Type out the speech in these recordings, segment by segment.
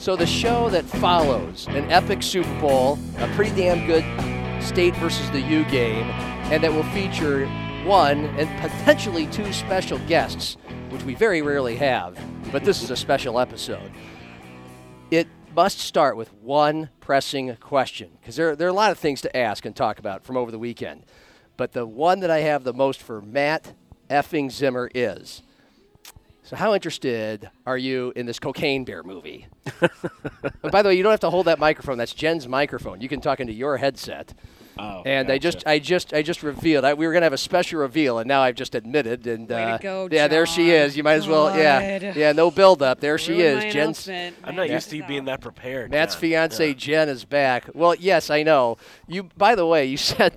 So the show that follows an epic Super Bowl, a pretty damn good State versus the U game, and that will feature one and potentially two special guests, which we very rarely have, but this is a special episode. It must start with one pressing question, because there are a lot of things to ask and talk about from over the weekend. But the one that I have the most for Matt effing Zimmer is, so how interested are you in this Cocaine Bear movie? And by the way, you don't have to hold that microphone. That's Jen's microphone. You can talk into your headset. Oh, and gotcha. I just revealed. We were going to have a special reveal, and now I've just admitted. And way to go, John. There she is. You might as well. Yeah, no build-up. There she is. Jen's. I'm not used to you being that prepared. Matt's fiance, Jen, is back. Well, yes, I know. You. By the way, you said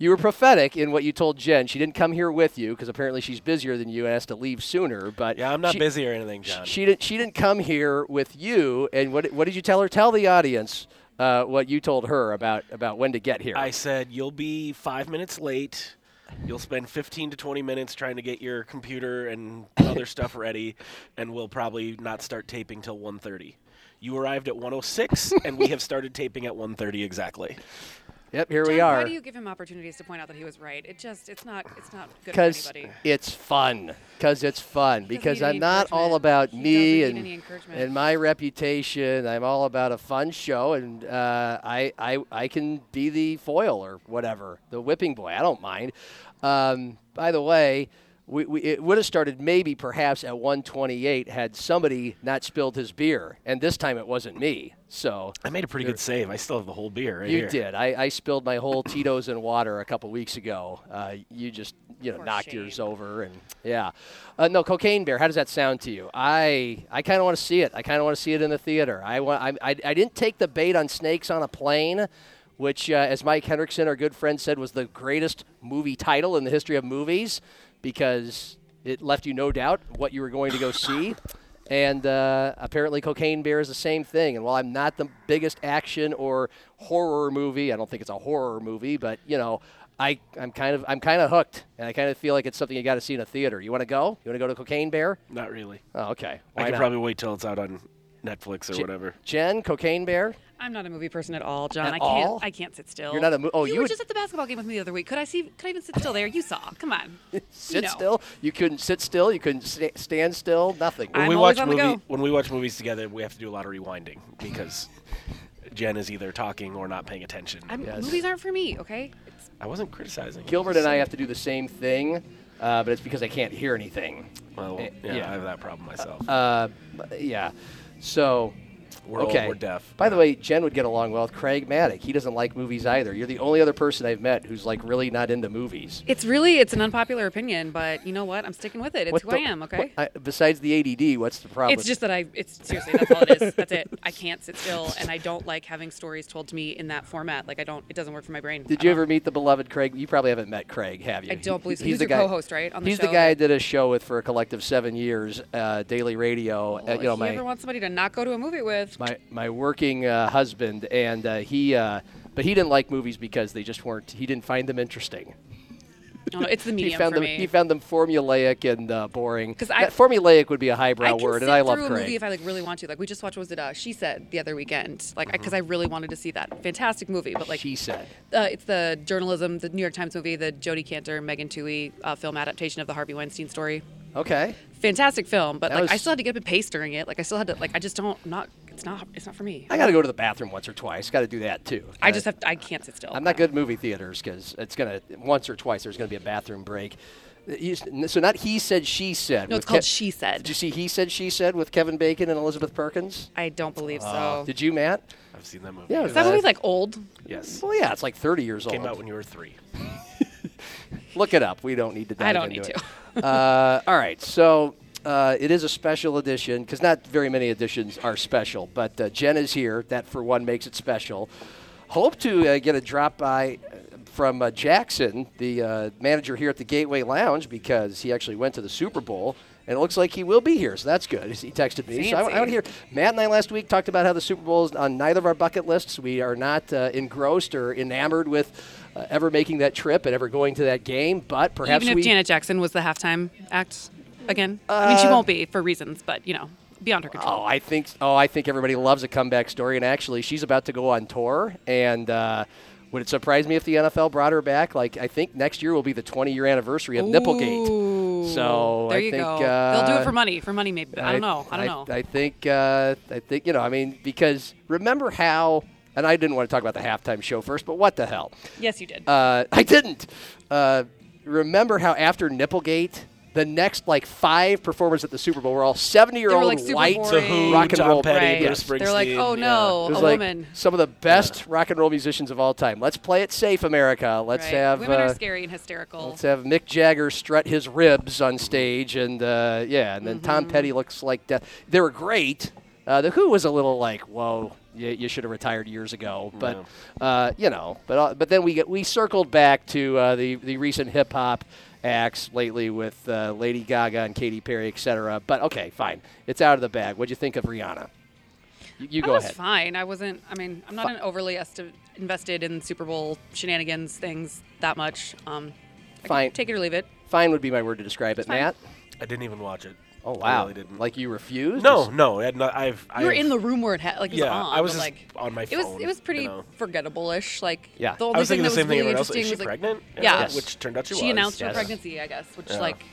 you were prophetic in what you told Jen. She didn't come here with you because apparently she's busier than you and has to leave sooner. But yeah, I'm not busy or anything, John. She didn't come here with you. And what did you tell her? Tell the audience. What you told her about when to get here. I said, you'll be 5 minutes late. You'll spend 15 to 20 minutes trying to get your computer and other stuff ready, and we'll probably not start taping till 1:30. You arrived at 1:06, and we have started taping at 1:30 exactly. Yep, here John, we are. Why do you give him opportunities to point out that he was right? It's not good for anybody. Because it's fun. Because I'm not all about me and my reputation. I'm all about a fun show, and I can be the foil or whatever, the whipping boy. I don't mind. By the way, it would have started maybe perhaps at 1:28 had somebody not spilled his beer, and this time it wasn't me. So I made a pretty good save. I still have the whole beer right here. You did. I spilled my whole Tito's and water a couple weeks ago. You just knocked yours over and yeah. No, Cocaine Bear. How does that sound to you? I kind of want to see it. I kind of want to see it in the theater. I didn't take the bait on Snakes on a Plane, which as Mike Hendrickson, our good friend, said was the greatest movie title in the history of movies, because it left you no doubt what you were going to go see. And apparently Cocaine Bear is the same thing. And while I'm not the biggest action or horror movie, I don't think it's a horror movie, but, I'm kind of hooked, and I kind of feel like it's something you got to see in a theater. You want to go? You want to go to Cocaine Bear? Not really. Oh, okay. Why I could not? Probably wait till it's out on Netflix or whatever. Jen, Cocaine Bear? I'm not a movie person at all, John. I can't sit still. You're not a movie. Oh, you were just at the basketball game with me the other week. Could I even sit still there? You saw. Come on. Sit still? You couldn't sit still. You couldn't stand still. Nothing. When we watch movies together, we have to do a lot of rewinding because Jen is either talking or not paying attention. Movies aren't for me. Okay. I wasn't criticizing. Gilbert and I have to do the same thing. But it's because I can't hear anything. Well, I have that problem myself. So. We're old, we're deaf. By the way, Jen would get along well with Craig Maddock. He doesn't like movies either. You're the only other person I've met who's really not into movies. It's an unpopular opinion, but you know what? I'm sticking with it. It's who I am, okay? Besides the ADD, what's the problem? It's just that seriously, that's all it is. That's it. I can't sit still, and I don't like having stories told to me in that format. It doesn't work for my brain. Did you ever meet the beloved Craig? You probably haven't met Craig, have you? I don't believe so. He's the guy, co-host, right? On the show. He's the guy I did a show with for a collective 7 years, Daily Radio. Well, if you ever want somebody to not go to a movie with, my working husband, and but he didn't like movies because they just weren't. He didn't find them interesting. No, it's the medium for me. He found them formulaic and boring. Formulaic would be a highbrow word, and I love Craig. I can sit through a movie if I really want to. We just watched, She Said the other weekend, because I really wanted to see that fantastic movie. But She Said. It's the journalism, the New York Times movie, the Jodie Cantor, Megan Toohey film adaptation of the Harvey Weinstein story. Okay. Fantastic film, but I still had to get up and pace during it. I still had to. I just don't. Not. It's not for me. I got to go to the bathroom once or twice. Got to do that too. I can't sit still. I'm not good at movie theaters because it's gonna once or twice. There's gonna be a bathroom break. So not He Said, She Said. No, it's called She Said. Did you see He Said, She Said with Kevin Bacon and Elizabeth Perkins? I don't believe so. Did you, Matt? I've seen that movie. Yeah, is that movie old? Yes. Well, yeah, it's 30 years old. Came out when you were 3. Look it up. We don't need to dive into it. I don't need to. All right. So It is a special edition because not very many editions are special, but Jen is here. That, for one, makes it special. Hope to get a drop by from Jackson, the manager here at the Gateway Lounge, because he actually went to the Super Bowl, and it looks like he will be here, so that's good. He texted me. So I went here. Matt and I last week talked about how the Super Bowl is on neither of our bucket lists. We are not engrossed or enamored with ever making that trip and ever going to that game, but perhaps even if Janet Jackson was the halftime act again? I mean, she won't be for reasons, but, you know. Beyond her control. I think everybody loves a comeback story, and actually, she's about to go on tour. And would it surprise me if the NFL brought her back? Like, I think next year will be the 20-year anniversary of Nipplegate. So there I think they'll do it for money maybe. But I don't know. I think you know. I mean, because remember how? And I didn't want to talk about the halftime show first, but what the hell? Yes, you did. I didn't. Remember how after Nipplegate, the next, like, five performers at the Super Bowl were all 70-year-old white rock and roll players. Right. They're like, oh, no, a woman. Some of the best rock and roll musicians of all time. Let's play it safe, America. Let's have women are scary and hysterical. Let's have Mick Jagger strut his ribs on stage. And, and then Tom Petty looks like death. They were great. The Who was a little like, whoa, you should have retired years ago. But, you know, but then we circled back to the recent hip-hop acts lately with Lady Gaga and Katy Perry, etc. But okay, fine. It's out of the bag. What'd you think of Rihanna? You go ahead. I was fine. I'm not an overly invested in Super Bowl shenanigans things that much. Fine. Take it or leave it. Fine would be my word to describe it. Matt? I didn't even watch it. Oh, wow. I really didn't. Like, you refused? No. You were in the room where it had, like, it was on. I was just on my phone. It was pretty forgettable-ish. Like, the only thing that was really interesting was, like, pregnant? Yeah. Yes. Which turned out she was. She announced her pregnancy, I guess, which, like,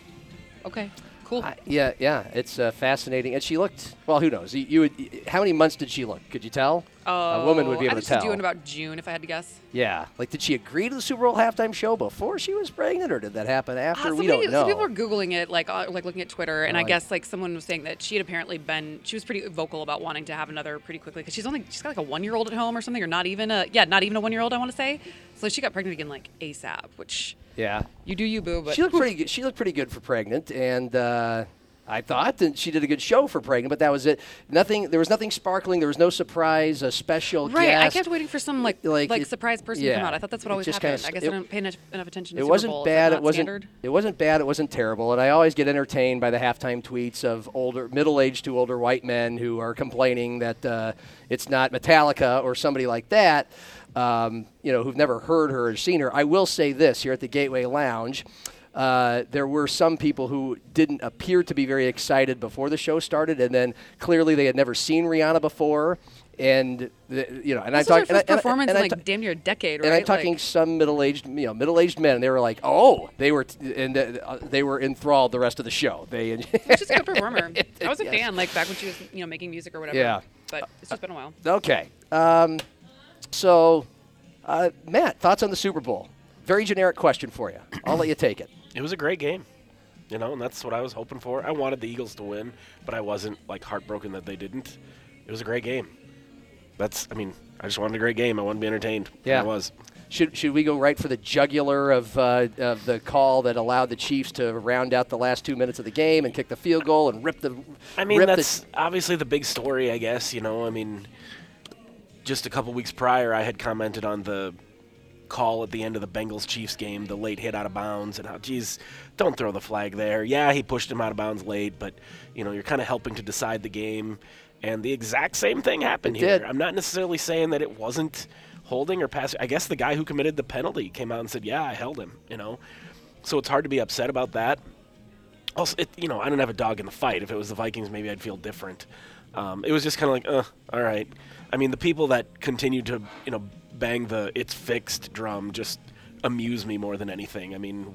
okay, cool. It's fascinating. And she looked, well, who knows? How many months did she look? Could you tell? Oh, a woman would be able to tell. I think she's due in about June, if I had to guess. Yeah. Like, did she agree to the Super Bowl halftime show before she was pregnant, or did that happen after? We don't know. Some people were Googling it, like looking at Twitter, and I guess, like, someone was saying that she had apparently she was pretty vocal about wanting to have another pretty quickly, because she's got, like, a 1-year-old at home or something, or not even a 1-year-old, I want to say. So she got pregnant again, like, ASAP, which... Yeah. You do you, boo, but... She looked pretty good for pregnant, and... I thought that she did a good show for pregnant, but that was it. There was nothing sparkling. There was no surprise, a special guest. Right, I kept waiting for some like surprise person to come out. I thought that's what always happened. I guess I don't pay enough attention to Super Bowl. It wasn't bad. It wasn't terrible. And I always get entertained by the halftime tweets of middle-aged to older white men who are complaining that it's not Metallica or somebody like that, you know, who've never heard her or seen her. I will say this here at the Gateway Lounge. There were some people who didn't appear to be very excited before the show started, and then clearly they had never seen Rihanna before, and you know. And this was her first performance in like damn near a decade, right? And I'm talking some middle-aged men. And they were like, oh, they were enthralled the rest of the show. She's a good performer. I was a fan, like back when she was making music or whatever. Yeah, but it's just been a while. Okay, so Matt, thoughts on the Super Bowl? Very generic question for you. I'll let you take it. It was a great game, and that's what I was hoping for. I wanted the Eagles to win, but I wasn't, like, heartbroken that they didn't. It was a great game. I just wanted a great game. I wanted to be entertained. Yeah. And I was. Should we go right for the jugular of the call that allowed the Chiefs to round out the last 2 minutes of the game and kick the field goal and rip the – that's obviously the big story, I guess. Just a couple weeks prior I had commented on the – call at the end of the Bengals-Chiefs game, the late hit out of bounds, and how, geez, don't throw the flag there. Yeah, he pushed him out of bounds late, but, you're kind of helping to decide the game. And the exact same thing happened here. I'm not necessarily saying that it wasn't holding or passing. I guess the guy who committed the penalty came out and said, yeah, I held him, So it's hard to be upset about that. Also, I don't have a dog in the fight. If it was the Vikings, maybe I'd feel different. It was just kind of like, all right. The people that continued to, bang the it's fixed drum just amuse me more than anything.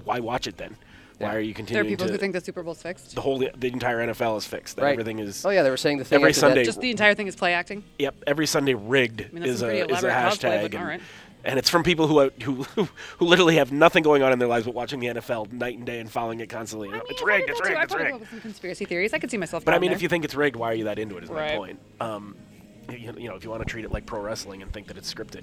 Why watch it then? Yeah. Why are you continuing? There are people who think the Super Bowl's fixed. The entire NFL is fixed. That everything is. Oh yeah, they were saying the thing every Sunday. Just the entire thing is play acting. Yep, every Sunday rigged is a hashtag, and it's from people who literally have nothing going on in their lives but watching the NFL night and day and following it constantly. It's rigged. It's rigged. It's rigged. I probably go with some conspiracy theories. I could see myself. But if you think it's rigged, why are you that into it? Is my point. If you want to treat it like pro wrestling and think that it's scripted.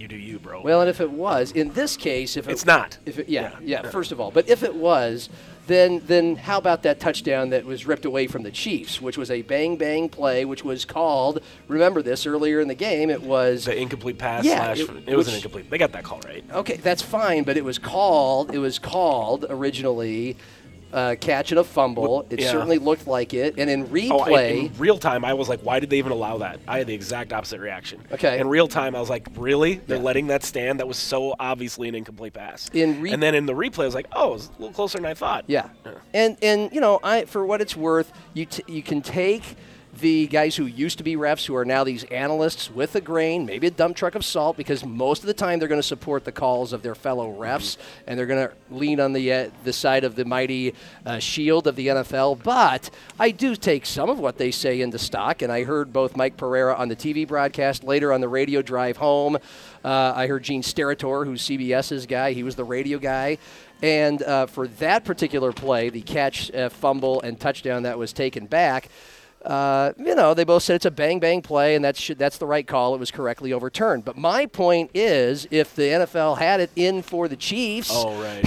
You do you, bro. Well, and if it was, in this case, if it's not. If it, yeah, first of all. But if it was, then how about that touchdown that was ripped away from the Chiefs, which was a bang-bang play, which was called, remember this, earlier in the game, it was... The incomplete pass slash... It was an incomplete... They got that call right. Okay, that's fine, but it was called originally... catch and a fumble. It certainly looked like it. And in replay... in real time, I was like, why did they even allow that? I had the exact opposite reaction. Okay. In real time, I was like, really? They're letting that stand? That was so obviously an incomplete pass. And then in the replay, I was like, oh, it was a little closer than I thought. Yeah. And you know, I for what it's worth, you can take... the guys who used to be refs who are now these analysts with a grain, maybe a dump truck of salt, because most of the time they're going to support the calls of their fellow refs, and they're going to lean on the side of the mighty shield of the NFL. But I do take some of what they say into stock, and I heard both Mike Pereira on the TV broadcast, later on the radio drive home. I heard Gene Steratore, who's CBS's guy. He was the radio guy. And for that particular play, the catch, fumble, and touchdown that was taken back, you know, they both said it's a bang-bang play, and that's the right call. It was correctly overturned. But my point is, if the NFL had it in for the Chiefs,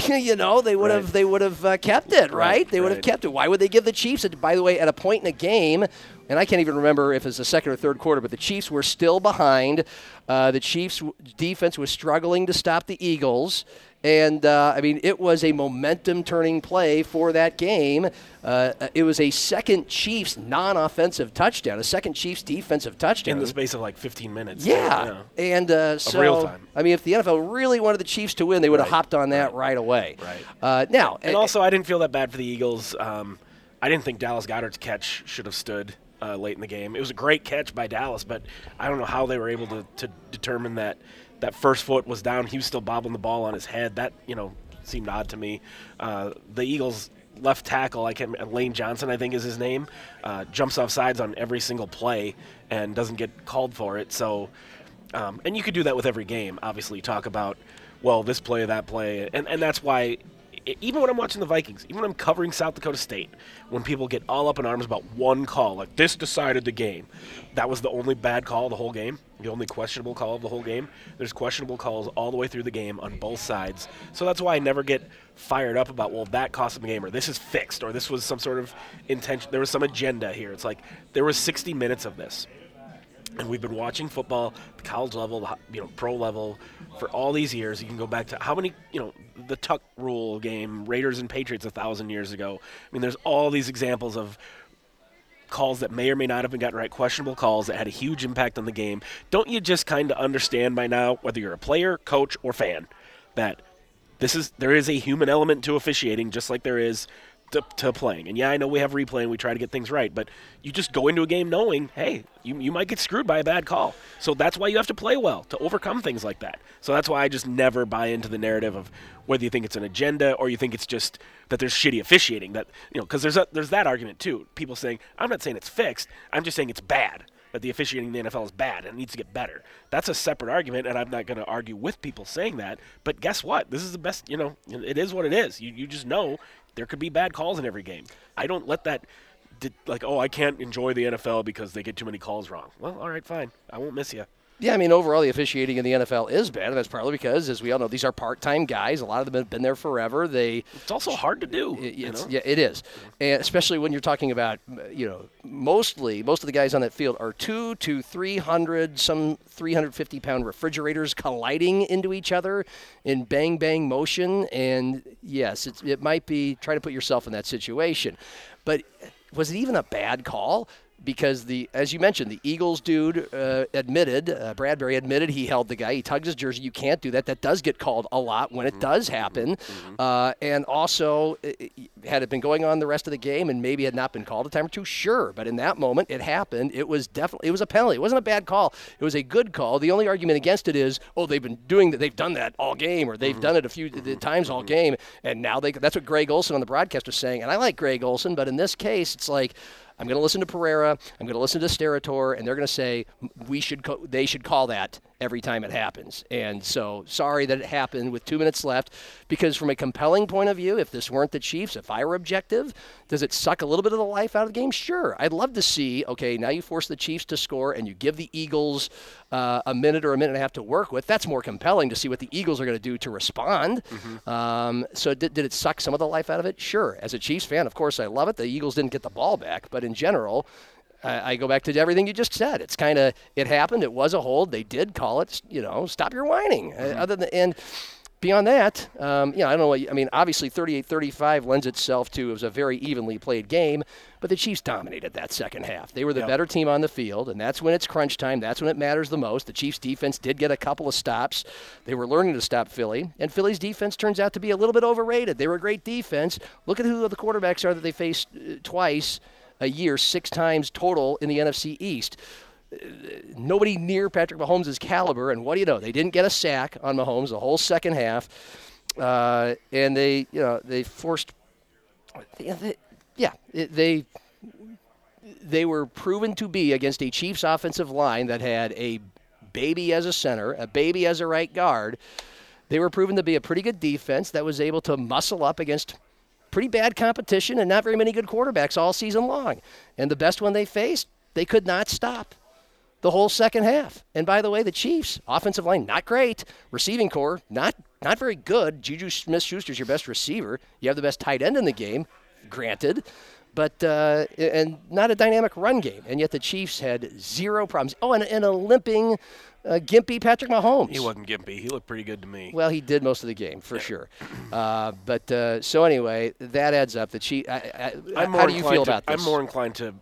you know, they would have kept it, right? They would have kept it. Why would they give the Chiefs it? By the way, at a point in a game, and I can't even remember if it's the second or third quarter, but the Chiefs were still behind. The Chiefs' defense was struggling to stop the Eagles. And, I mean, it was a momentum-turning play for that game. It was a second Chiefs non-offensive touchdown, a second Chiefs defensive touchdown. In the space of, like, 15 minutes. Yeah. And so, real time. I mean, if the NFL really wanted the Chiefs to win, they would have hopped on that right away. Right. Now. And also, I didn't feel that bad for the Eagles. I didn't think Dallas Goedert's catch should have stood late in the game. It was a great catch by Dallas, but I don't know how they were able to determine that. That first foot was down. He was still bobbling the ball on his head. That, you know, seemed odd to me. The Eagles' left tackle, Lane Johnson, I think is his name, jumps off sides on every single play and doesn't get called for it. So, and you could do that with every game, obviously. Talk about, well, this play, that play. And that's why, even when I'm watching the Vikings, even when I'm covering South Dakota State, when people get all up in arms about one call, like this decided the game, that was the only bad call of the whole game. The only questionable call of the whole game. There's questionable calls all the way through the game on both sides. So that's why I never get fired up about, well, that cost them the game, or this is fixed, or this was some sort of intention. There was some agenda here. It's like there was 60 minutes of this. And we've been watching football, the college level, the pro level, for all these years. You can go back to how many, the Tuck Rule game, Raiders and Patriots 1,000 years ago. I mean, there's all these examples of calls that may or may not have been gotten right, questionable calls that had a huge impact on the game. Don't you just kind of understand by now, whether you're a player, coach, or fan, that there is a human element to officiating just like there is to playing? And yeah, I know we have replay and we try to get things right, but you just go into a game knowing, hey, you might get screwed by a bad call. So that's why you have to play well, to overcome things like that. So that's why I just never buy into the narrative of whether you think it's an agenda or you think it's just that there's shitty officiating. That, because there's that argument too. People saying, I'm not saying it's fixed, I'm just saying it's bad. That the officiating in the NFL is bad and it needs to get better. That's a separate argument, and I'm not going to argue with people saying that. But guess what? This is the best, it is what it is. You just know there could be bad calls in every game. I don't let that, I can't enjoy the NFL because they get too many calls wrong. Well, all right, fine. I won't miss you. Yeah, I mean, overall, the officiating in the NFL is bad, and that's probably because, as we all know, these are part-time guys. A lot of them have been there forever. It's also hard to do. Yeah, it is, and especially when you're talking about, most of the guys on that field are 200 to 300, some 350-pound refrigerators colliding into each other in bang-bang motion, and yes, it might be trying to put yourself in that situation. But was it even a bad call? Because, as you mentioned, the Eagles dude Bradbury admitted he held the guy. He tugs his jersey. You can't do that. That does get called a lot when it does happen. Mm-hmm. And also, had it been going on the rest of the game and maybe had not been called a time or two, sure. But in that moment, it happened. It was a penalty. It wasn't a bad call. It was a good call. The only argument against it is, they've been doing that. They've done that all game, or they've done it a few times all game. And now that's what Greg Olson on the broadcast was saying. And I like Greg Olson, but in this case, it's like, I'm going to listen to Pereira, I'm going to listen to Steratore, and they're going to say they should call that every time it happens. And so sorry that it happened with 2 minutes left, because from a compelling point of view, if this weren't the Chiefs, if I were objective, does it suck a little bit of the life out of the game? Sure. I'd love to see, okay, now you force the Chiefs to score and you give the Eagles a minute or a minute and a half to work with. That's more compelling to see what the Eagles are going to do to respond. Mm-hmm. So did it suck some of the life out of it? Sure. As a Chiefs fan, of course, I love it. The Eagles didn't get the ball back, but in general, I go back to everything you just said. It's kind of, it happened. It was a hold. They did call it, you know, stop your whining. Mm-hmm. Other than, and beyond that, I don't know what, obviously 38-35 lends itself to, it was a very evenly played game, but the Chiefs dominated that second half. They were the better team on the field, and that's when it's crunch time. That's when it matters the most. The Chiefs defense did get a couple of stops. They were learning to stop Philly, and Philly's defense turns out to be a little bit overrated. They were a great defense. Look at who the quarterbacks are that they faced twice a year, six times total in the NFC East. Nobody near Patrick Mahomes' caliber, and what do you know? They didn't get a sack on Mahomes the whole second half, and they, you know, they forced. They were proven to be against a Chiefs offensive line that had a baby as a center, a baby as a right guard. They were proven to be a pretty good defense that was able to muscle up against pretty bad competition and not very many good quarterbacks all season long. And the best one they faced, they could not stop the whole second half. And by the way, the Chiefs, offensive line, not great. Receiving core, not very good. Juju Smith-Schuster's your best receiver. You have the best tight end in the game, granted. But and not a dynamic run game. And yet the Chiefs had zero problems. Oh, and a limping, gimpy Patrick Mahomes. He wasn't gimpy. He looked pretty good to me. Well, he did most of the game, for sure. So anyway, that adds up. The Chiefs, how do you feel about this? I'm more inclined to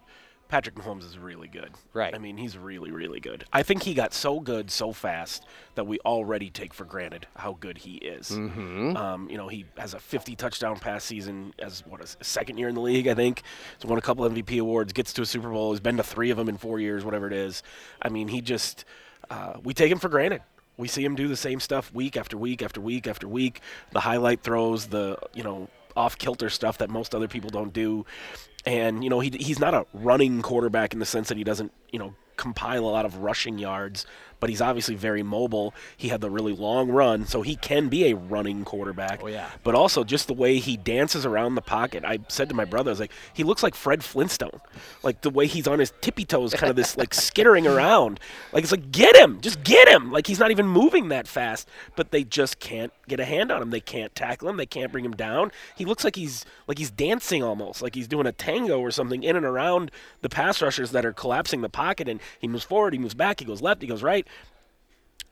Patrick Mahomes is really good. Right. I mean, he's really, really good. I think he got so good so fast that we already take for granted how good he is. Mm-hmm. He has a 50-touchdown pass season as, second year in the league, I think. He's won a couple MVP awards, gets to a Super Bowl. He's been to 3 of them in 4 years, whatever it is. I mean, he just we take him for granted. We see him do the same stuff week after week after week after week. The highlight throws, the, off-kilter stuff that most other people don't do. And, he's not a running quarterback in the sense that he doesn't, compile a lot of rushing yards, but he's obviously very mobile. He had the really long run, so he can be a running quarterback. Oh, yeah. But also just the way he dances around the pocket. I said to my brother, I was like, he looks like Fred Flintstone. Like the way he's on his tippy toes, kind of this skittering around. It's like, get him! Just get him! He's not even moving that fast, but they just can't get a hand on him. They can't tackle him. They can't bring him down. He looks like he's dancing almost, like he's doing a tango or something in and around the pass rushers that are collapsing the pocket, and he moves forward, he moves back, he goes left, he goes right.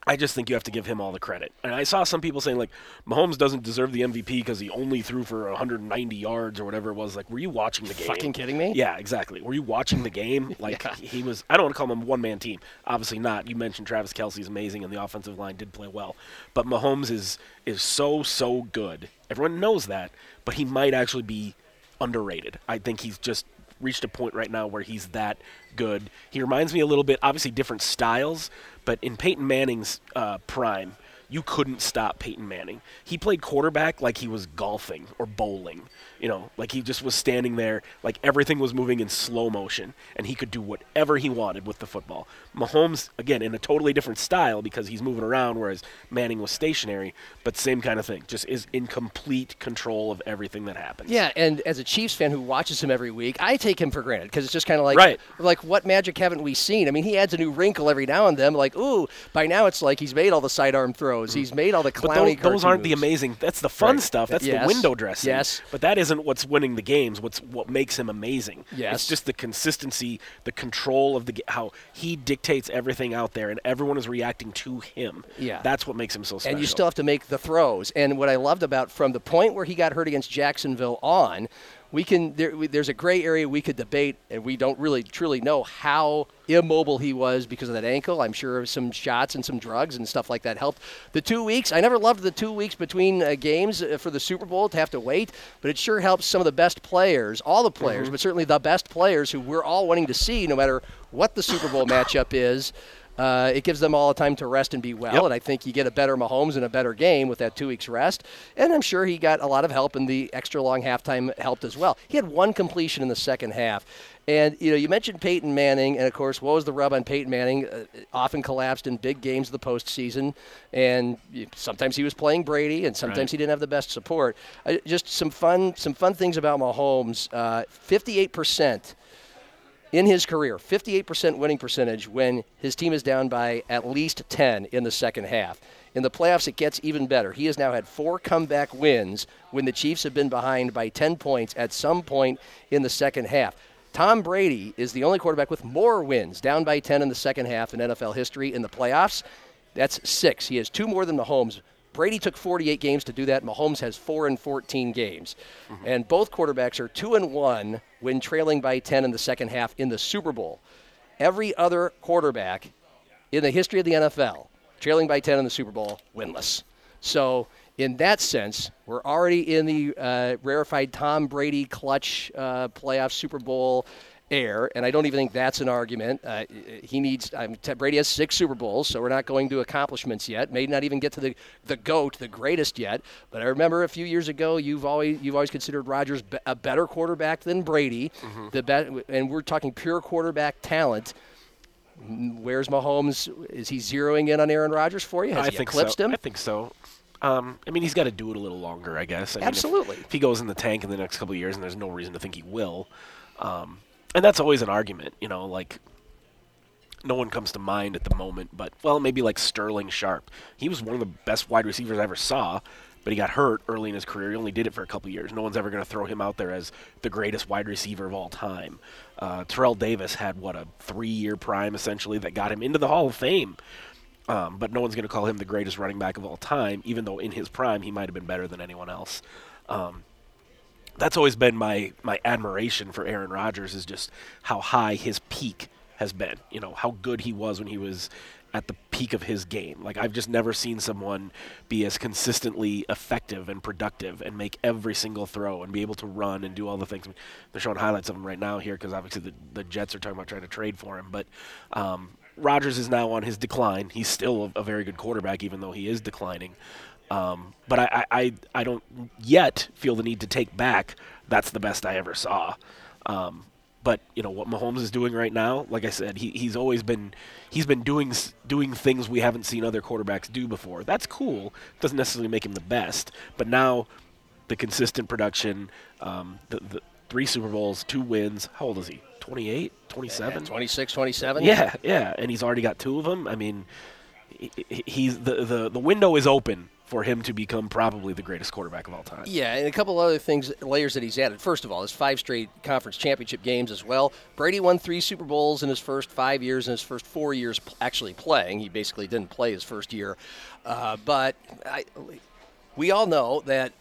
I just think you have to give him all the credit. And I saw some people saying, Mahomes doesn't deserve the MVP because he only threw for 190 yards or whatever it was. Were you watching the game? Fucking kidding me? Yeah, exactly. Were you watching the game? He was – I don't want to call him a one-man team. Obviously not. You mentioned Travis Kelce's amazing, and the offensive line did play well. But Mahomes is so, so good. Everyone knows that, but he might actually be underrated. I think he's just – reached a point right now where he's that good. He reminds me a little bit, obviously different styles, but in Peyton Manning's prime, you couldn't stop Peyton Manning. He played quarterback like he was golfing or bowling. He just was standing there, everything was moving in slow motion, and he could do whatever he wanted with the football. Mahomes, again, in a totally different style because he's moving around, whereas Manning was stationary, but same kind of thing, just is in complete control of everything that happens. Yeah, and as a Chiefs fan who watches him every week, I take him for granted because it's just kind of what magic haven't we seen? I mean, he adds a new wrinkle every now and then, by now it's like he's made all the sidearm throws, he's made all the clowny But those aren't moves. The amazing, that's the fun stuff, that's the window dressing. Yes. But that isn't what's winning the games, what makes him amazing. Yes. It's just the consistency, the control of how he dictates everything out there and everyone is reacting to him. Yeah. That's what makes him so special. And you still have to make the throws. And what I loved about from the point where he got hurt against Jacksonville on, there's a gray area we could debate, and we don't really truly know how immobile he was because of that ankle. I'm sure some shots and some drugs and stuff like that helped. The 2 weeks, I never loved the 2 weeks between games for the Super Bowl to have to wait, but it sure helps some of the best players, all the players, mm-hmm. but certainly the best players who we're all wanting to see no matter what the Super Bowl matchup is. It gives them all the time to rest and be well, and I think you get a better Mahomes and a better game with that 2 weeks rest. And I'm sure he got a lot of help, and the extra long halftime helped as well. He had one completion in the second half. And, you know, you mentioned Peyton Manning, and, of course, what was the rub on Peyton Manning? Often collapsed in big games of the postseason, and sometimes he was playing Brady, and sometimes he didn't have the best support. Just some fun things about Mahomes. 58% in his career, 58% winning percentage when his team is down by at least 10 in the second half. In the playoffs, it gets even better. He has now had 4 comeback wins when the Chiefs have been behind by 10 points at some point in the second half. Tom Brady is the only quarterback with more wins, down by 10 in the second half in NFL history. In the playoffs, that's 6. He has 2 more than Mahomes. Brady took 48 games to do that. Mahomes has 4 in 14 games. Mm-hmm. And both quarterbacks are 2-1 when trailing by 10 in the second half in the Super Bowl. Every other quarterback in the history of the NFL, trailing by 10 in the Super Bowl, winless. So in that sense, we're already in the rarefied Tom Brady clutch playoff Super Bowl air, and I don't even think that's an argument. Brady has 6 Super Bowls, so we're not going to accomplishments yet. May not even get to the GOAT, the greatest yet. But I remember a few years ago, you've always considered Rodgers a better quarterback than Brady. Mm-hmm. And we're talking pure quarterback talent. Where's Mahomes? Is he zeroing in on Aaron Rodgers for you? Has he eclipsed him? I think so. I mean, he's got to do it a little longer, I guess. Absolutely. If he goes in the tank in the next couple of years, and there's no reason to think he will, and that's always an argument, you know, like no one comes to mind at the moment, but, well, maybe like Sterling Sharp. He was one of the best wide receivers I ever saw, but he got hurt early in his career. He only did it for a couple of years. No one's ever going to throw him out there as the greatest wide receiver of all time. Terrell Davis had, a 3-year prime, essentially, that got him into the Hall of Fame. But no one's going to call him the greatest running back of all time, even though in his prime he might have been better than anyone else. That's always been my admiration for Aaron Rodgers, is just how high his peak has been. You know, how good he was when he was at the peak of his game. Like, I've just never seen someone be as consistently effective and productive and make every single throw and be able to run and do all the things. I mean, they're showing highlights of him right now here because obviously the Jets are talking about trying to trade for him, but Rodgers is now on his decline. He's still a very good quarterback, even though he is declining. But I don't yet feel the need to take back that's the best I ever saw. But you know what Mahomes is doing right now. Like I said, he's been doing things we haven't seen other quarterbacks do before. That's cool. Doesn't necessarily make him the best, but now the consistent production, the 3 Super Bowls, 2 wins. How old is he? 28, 27? 26, 27? Yeah, and he's already got 2 of them. I mean, he's the window is open for him to become probably the greatest quarterback of all time. Yeah, and a couple other things, layers that he's added. First of all, his 5 straight conference championship games as well. Brady won 3 Super Bowls in his first 5 years, and his first 4 years actually playing. He basically didn't play his first year. We all know that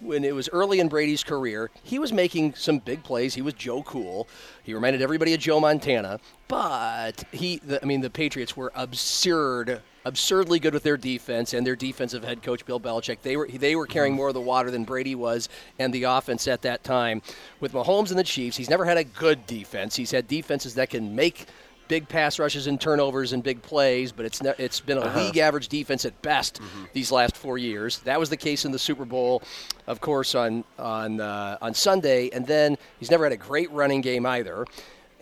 when it was early in Brady's career, he was making some big plays. He was Joe Cool. He reminded everybody of Joe Montana. But the Patriots were absurdly good with their defense and their defensive head coach Bill Belichick. They were carrying more of the water than Brady was, and the offense at that time. With Mahomes and the Chiefs, he's never had a good defense. He's had defenses that can make big pass rushes and turnovers and big plays, but it's been a league average defense at best these last 4 years. That was the case in the Super Bowl, of course, on Sunday. And then he's never had a great running game either.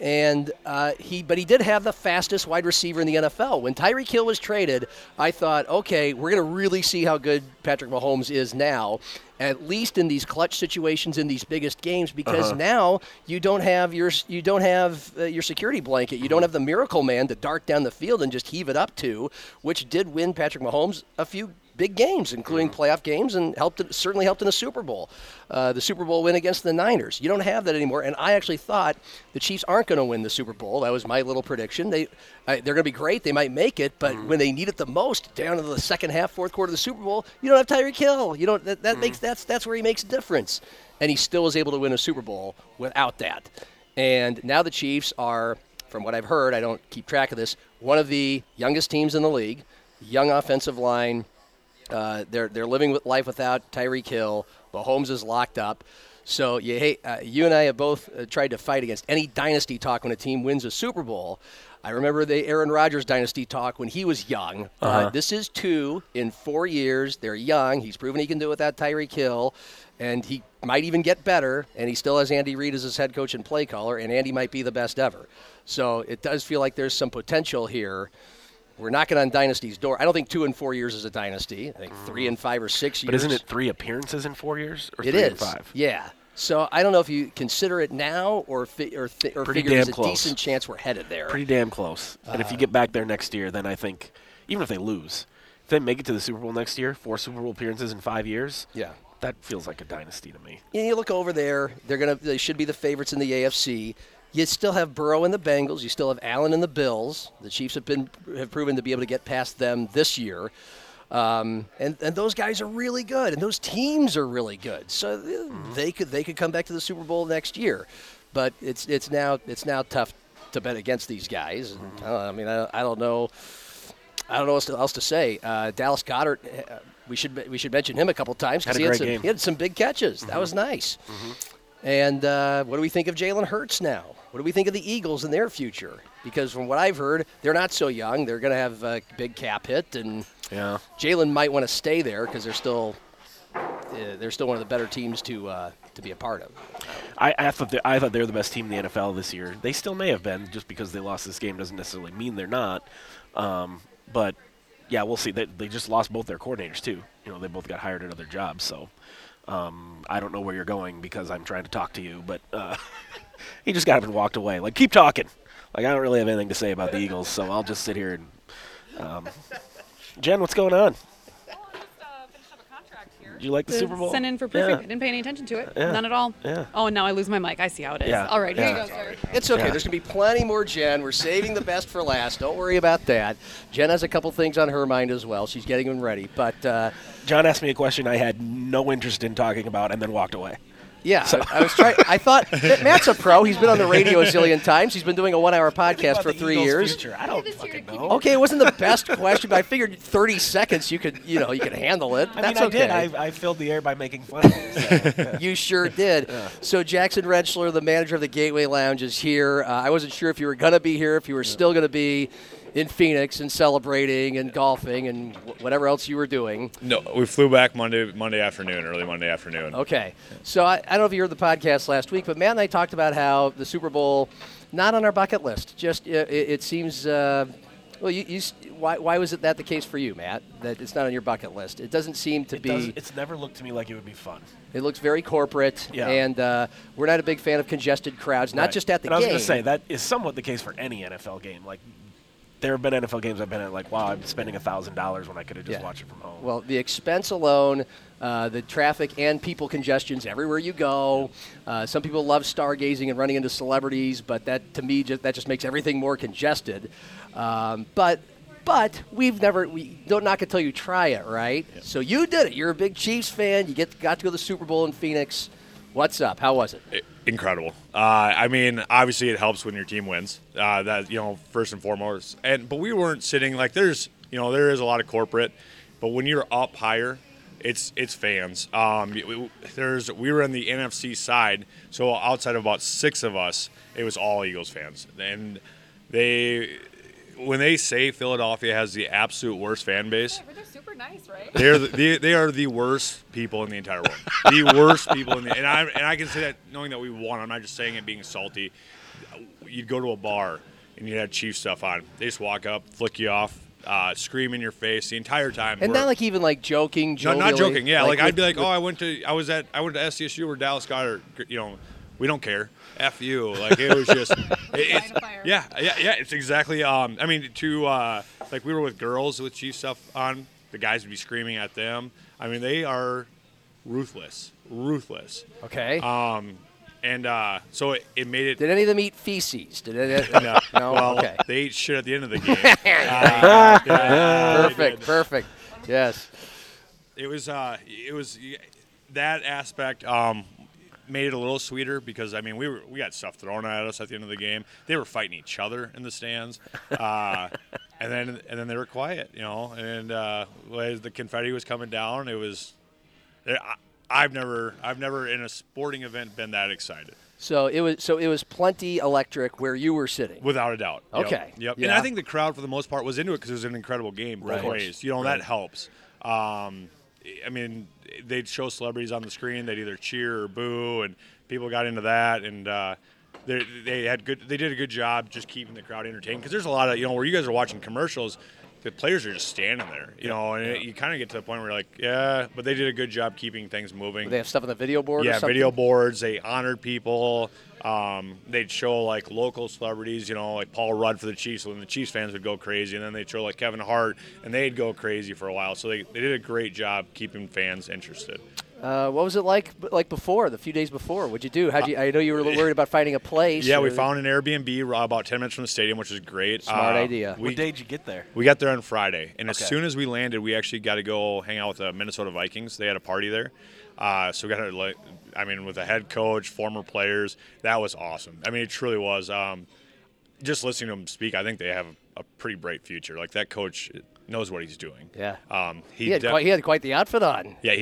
And he did have the fastest wide receiver in the NFL. When Tyreek Hill was traded, I thought, okay, we're going to really see how good Patrick Mahomes is now, at least in these clutch situations, in these biggest games, because now you don't have your security blanket. You don't have the miracle man to dart down the field and just heave it up to, which did win Patrick Mahomes a few big games, including playoff games, and certainly helped in the Super Bowl. The Super Bowl win against the Niners. You don't have that anymore, and I actually thought the Chiefs aren't going to win the Super Bowl. That was my little prediction. They're going to be great. They might make it, but when they need it the most, down to the second half, fourth quarter of the Super Bowl, you don't have Tyreek Hill. You don't. That's where he makes a difference, and he still was able to win a Super Bowl without that. And now the Chiefs are, from what I've heard, I don't keep track of this, one of the youngest teams in the league, young offensive line. They're living with life without Tyreek Hill. Mahomes is locked up. So you and I have both tried to fight against any dynasty talk when a team wins a Super Bowl. I remember the Aaron Rodgers dynasty talk when he was young. This is two in 4 years. They're young. He's proven he can do it without Tyreek Hill, and he might even get better, and he still has Andy Reid as his head coach and play caller, and Andy might be the best ever. So it does feel like there's some potential here. We're knocking on Dynasty's door. I don't think 2 and 4 years is a dynasty. I think 3 and 5 or 6 years. But isn't it 3 appearances in 4 years? Or it 3 and 5? Yeah. So I don't know if you consider it now or figure there's a decent chance we're headed there. Pretty damn close. And if you get back there next year, then I think, even if they lose, if they make it to the Super Bowl next year, 4 Super Bowl appearances in 5 years, yeah, that feels like a dynasty to me. Yeah, you look over there, they should be the favorites in the AFC. You still have Burrow and the Bengals. You still have Allen and the Bills. The Chiefs have proven to be able to get past them this year. And those guys are really good, and those teams are really good. So they could come back to the Super Bowl next year, but it's now tough to bet against these guys. And, I don't know what else to say. Dallas Goedert, we should mention him a couple times because he had some big catches. Mm-hmm. That was nice. Mm-hmm. And what do we think of Jalen Hurts now? What do we think of the Eagles and their future? Because from what I've heard, they're not so young. They're going to have a big cap hit, and yeah, Jalen might want to stay there because they're still one of the better teams to be a part of. I thought they were the best team in the NFL this year. They still may have been. Just because they lost this game doesn't necessarily mean they're not. But yeah, we'll see. They just lost both their coordinators too. You know, they both got hired at other jobs. So. I don't know where you're going because I'm trying to talk to you, but he just got up and walked away. Like, keep talking. Like, I don't really have anything to say about the Eagles, so I'll just sit here and Jen, what's going on? Well, I just finished up a contract here. Did you like the Super Bowl? Sent in for proofing. Yeah. I didn't pay any attention to it. Yeah. None at all. Yeah. Oh, and now I lose my mic. I see how it is. Yeah. All right, here you go, sir. It's okay. Yeah. There's going to be plenty more, Jen. We're saving the best for last. Don't worry about that. Jen has a couple things on her mind as well. She's getting them ready, but... John asked me a question I had no interest in talking about and then walked away. Yeah, so. I was trying. I thought Matt's a pro. He's been on the radio a zillion times. He's been doing a one-hour podcast for 3 years. Future. I don't fucking know. Okay, it wasn't the best question, but I figured 30 seconds you could handle it. I mean, that's okay. I filled the air by making fun of it. So, yeah. You sure did. Yeah. So Jackson Rentschler, the manager of the Gateway Lounge, is here. I wasn't sure if you were gonna be here, if you were still gonna be in Phoenix and celebrating and golfing and whatever else you were doing. No, we flew back early Monday afternoon. Okay. So I don't know if you heard the podcast last week, but Matt and I talked about how the Super Bowl, not on our bucket list, just it seems, why was it that the case for you, Matt, that it's not on your bucket list? It doesn't seem to be. It's never looked to me like it would be fun. It looks very corporate, and we're not a big fan of congested crowds, not just at the game. I was going to say, that is somewhat the case for any NFL game, like. There have been NFL games I've been at, like, wow, I'm spending $1,000 when I could have just watched it from home. Well, the expense alone, the traffic and people congestions everywhere you go. Some people love stargazing and running into celebrities, but that, to me, that just makes everything more congested. But we don't knock it till you try it, right? Yeah. So you did it. You're a big Chiefs fan. You got to go to the Super Bowl in Phoenix. What's up? How was it? Incredible. I mean, obviously it helps when your team wins. That, you know, first and foremost. But we weren't sitting like there is a lot of corporate, but when you're up higher, it's fans. We were on the NFC side, so outside of about 6 of us, it was all Eagles fans. And when they say Philadelphia has the absolute worst fan base, nice, right? They are the worst people in the entire world. The worst people in the and I can say that knowing that we won. I'm not just saying it being salty. You'd go to a bar and you'd have Chiefs stuff on. They just walk up, flick you off, scream in your face the entire time. And not like even like joking. No, not joking. Yeah, like I'd be like, I went to SDSU or Dallas Goedert. You know, we don't care. F you. Like it was just. Yeah. It's exactly. I mean, like we were with girls with Chiefs stuff on. The guys would be screaming at them. I mean, they are ruthless. Okay. So it made it. Did any of them eat feces? No. Well, okay. They ate shit at the end of the game. Perfect. Yes. It was that aspect made it a little sweeter because I mean we got stuff thrown at us at the end of the game. They were fighting each other in the stands. And then they were quiet, you know. And as the confetti was coming down, it was. I've never in a sporting event been that excited. So it was plenty electric where you were sitting. Without a doubt. Okay. Yep. Yeah. And I think the crowd for the most part was into it because it was an incredible game both ways. You know, that helps. I mean, they'd show celebrities on the screen. They'd either cheer or boo, and people got into that. And they did a good job just keeping the crowd entertained because there's a lot of, you know, where you guys are watching commercials, the players are just standing there, you know, and you kind of get to the point where you're like, yeah, but they did a good job keeping things moving. But they have stuff on the video board or something? Video boards. They honored people. They'd show, like, local celebrities, you know, like Paul Rudd for the Chiefs, and the Chiefs fans would go crazy. And then they'd show, like, Kevin Hart, and they'd go crazy for a while. So they did a great job keeping fans interested. What was it like before, the few days before? What'd you do? I know you were a little worried about finding a place. Yeah, we found an Airbnb about 10 minutes from the stadium, which is great. Smart idea. What day did you get there? We got there on Friday. And as soon as we landed, we actually got to go hang out with the Minnesota Vikings. They had a party there. So we got to, like, I mean, with the head coach, former players, that was awesome. I mean, it truly was. Just listening to them speak, I think they have a pretty bright future. Like, that coach knows what he's doing. Yeah. He had quite the outfit on. Yeah,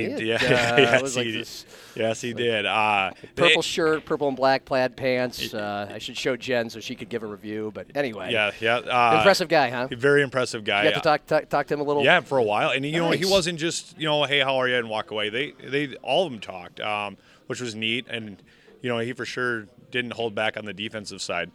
he did. Purple shirt, purple and black plaid pants. I should show Jen so she could give a review, but anyway. Yeah. Impressive guy, huh? Very impressive guy. You got to talk to him a little? Yeah, for a while. And, you know, he wasn't just, you know, hey, how are you, and walk away. They all of them talked, which was neat. And, you know, he for sure didn't hold back on the defensive side.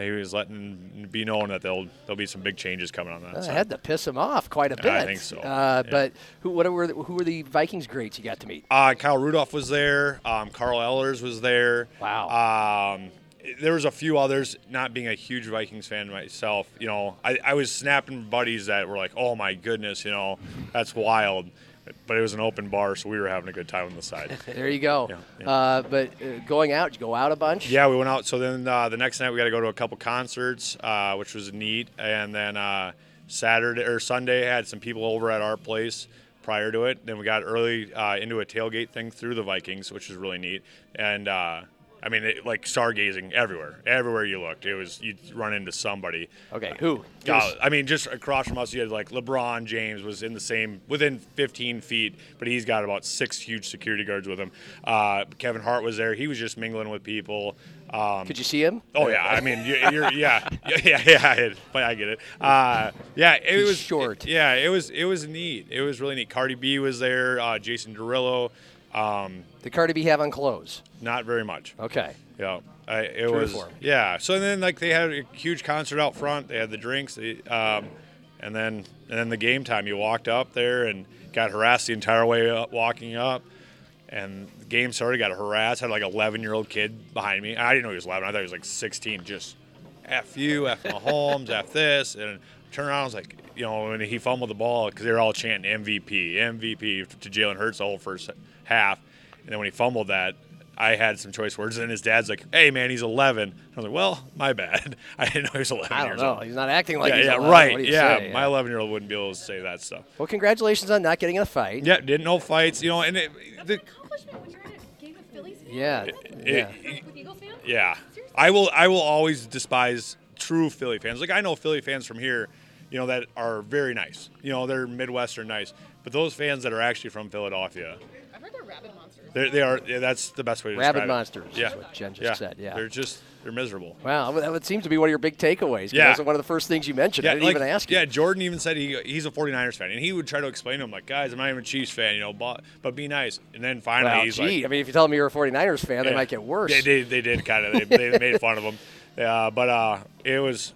He was letting be known that there'll be some big changes coming on that side. I had to piss him off quite a bit. I think so. Yeah. But who were the Vikings greats you got to meet? Kyle Rudolph was there. Carl Ehlers was there. Wow. There was a few others. Not being a huge Vikings fan myself, you know, I was snapping buddies that were like, oh, my goodness, you know, that's wild. But it was an open bar, so we were having a good time on the side. There you go. Yeah. But going out, did you go out a bunch? Yeah, we went out. So then the next night we got to go to a couple concerts, which was neat. And then Saturday or Sunday had some people over at our place prior to it. Then we got early into a tailgate thing through the Vikings, which was really neat. And, I mean, like stargazing everywhere. Everywhere you looked, it was you'd run into somebody. Okay, who? I mean, just across from us, you had like LeBron James was in the same within 15 feet, but he's got about 6 huge security guards with him. Kevin Hart was there. He was just mingling with people. Could you see him? Oh yeah, I mean, yeah. But I get it. Yeah, it was short. Yeah, it was neat. It was really neat. Cardi B was there. Jason Derulo. Did Cardi B have on clothes? Not very much. Okay. Yeah. So then, like, they had a huge concert out front. They had the drinks. And then the game time. You walked up there and got harassed the entire way up, walking up. And the game started, got harassed. I had, like, an 11-year-old kid behind me. I didn't know he was 11. I thought he was, like, 16. Just F you, F Mahomes, F this. And turned around, I was like, you know, when he fumbled the ball, because they were all chanting MVP to Jalen Hurts the whole first half. And then when he fumbled that, I had some choice words. And his dad's like, hey, man, he's 11. I was like, well, my bad. I didn't know he was 11 years old. I don't know. He's not acting like he's 11. Yeah, right. Yeah, my 11-year-old wouldn't be able to say that stuff. Well, congratulations on not getting in a fight. Yeah, didn't know fights. You know, and that's an accomplishment when you're at a game with Phillies fans. Yeah. With Eagles fans? Yeah. Seriously? I will always despise true Philly fans. Like, I know Philly fans from here, you know, that are very nice. You know, they're Midwestern nice. But those fans that are actually from Philadelphia, I've heard they're rabid monsters. They are. Yeah, that's the best way to describe it. Rabid monsters. Yeah. That's what Jen just said. Yeah. They're miserable. Wow. Well, that seems to be one of your big takeaways. Yeah. That was one of the first things you mentioned. Yeah, I didn't even ask you. Yeah. Jordan even said he's a 49ers fan, and he would try to explain to him, like, guys, I'm not even a Chiefs fan, you know, but be nice. And then finally, I mean, if you tell them you're a 49ers fan, they might get worse. They did kind of. They made fun of them. Yeah. But it was.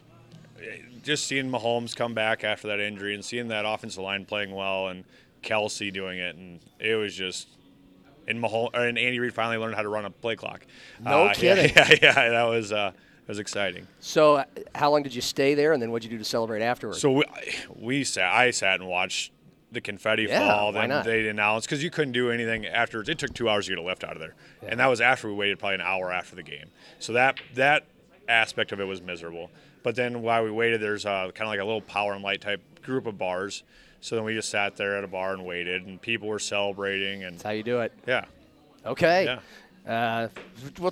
Just seeing Mahomes come back after that injury and seeing that offensive line playing well and Kelsey doing it, and it was just – and Andy Reid finally learned how to run a play clock. No kidding. Yeah, that was exciting. So how long did you stay there, and then what did you do to celebrate afterwards? So I sat and watched the confetti fall. Why not? They announced – because you couldn't do anything afterwards. It took 2 hours to get a lift out of there, and that was after we waited probably an hour after the game. So that aspect of it was miserable. But then while we waited, there's kind of like a little power and light type group of bars. So then we just sat there at a bar and waited, and people were celebrating. And that's how you do it. Yeah. Okay. Yeah. Well,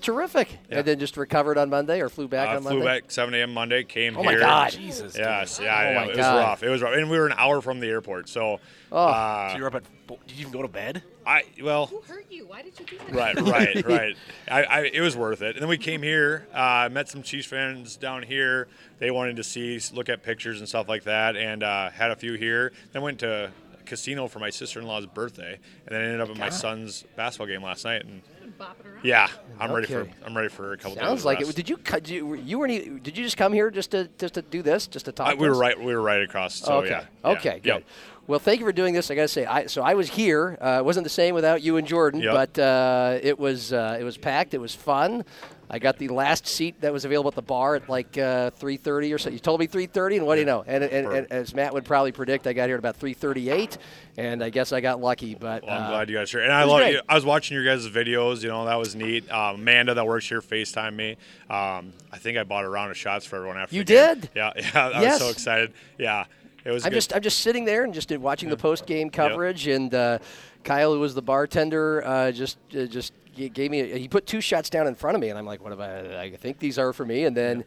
terrific. Yeah. And then just recovered on Monday or flew back on Monday? Flew back 7 a.m. Monday, came here. Oh, my God. Jesus. Yes, yeah, it was rough. It was rough. And we were an hour from the airport, so. So you were up at, did you even go to bed? Well. Who hurt you? Why did you do that? Right. It was worth it. And then we came here, met some Chiefs fans down here. They wanted to look at pictures and stuff like that, and had a few here. Then went to a casino for my sister-in-law's birthday, and then ended up at my son's basketball game last night, and. Yeah, I'm ready for a couple. Sounds like it. Did you just come here just to do this, just to talk? We were right across. So okay. Yeah. Okay. Good. Yep. Well, thank you for doing this. I gotta say, I was here. It wasn't the same without you and Jordan, but it was packed. It was fun. I got the last seat that was available at the bar at like 3:30 or so. You told me 3:30, and what do you know? And as Matt would probably predict, I got here at about 3:38, and I guess I got lucky. But I'm glad you guys here. And I was watching your guys' videos. You know, that was neat. Amanda that works here FaceTimed me. I think I bought a round of shots for everyone after. You did? Yeah. I was so excited. Yeah. I'm just sitting there and just watching the post game coverage, and Kyle, who was the bartender, just gave me. He put two shots down in front of me, and I'm like, "What am I? I think these are for me." And then,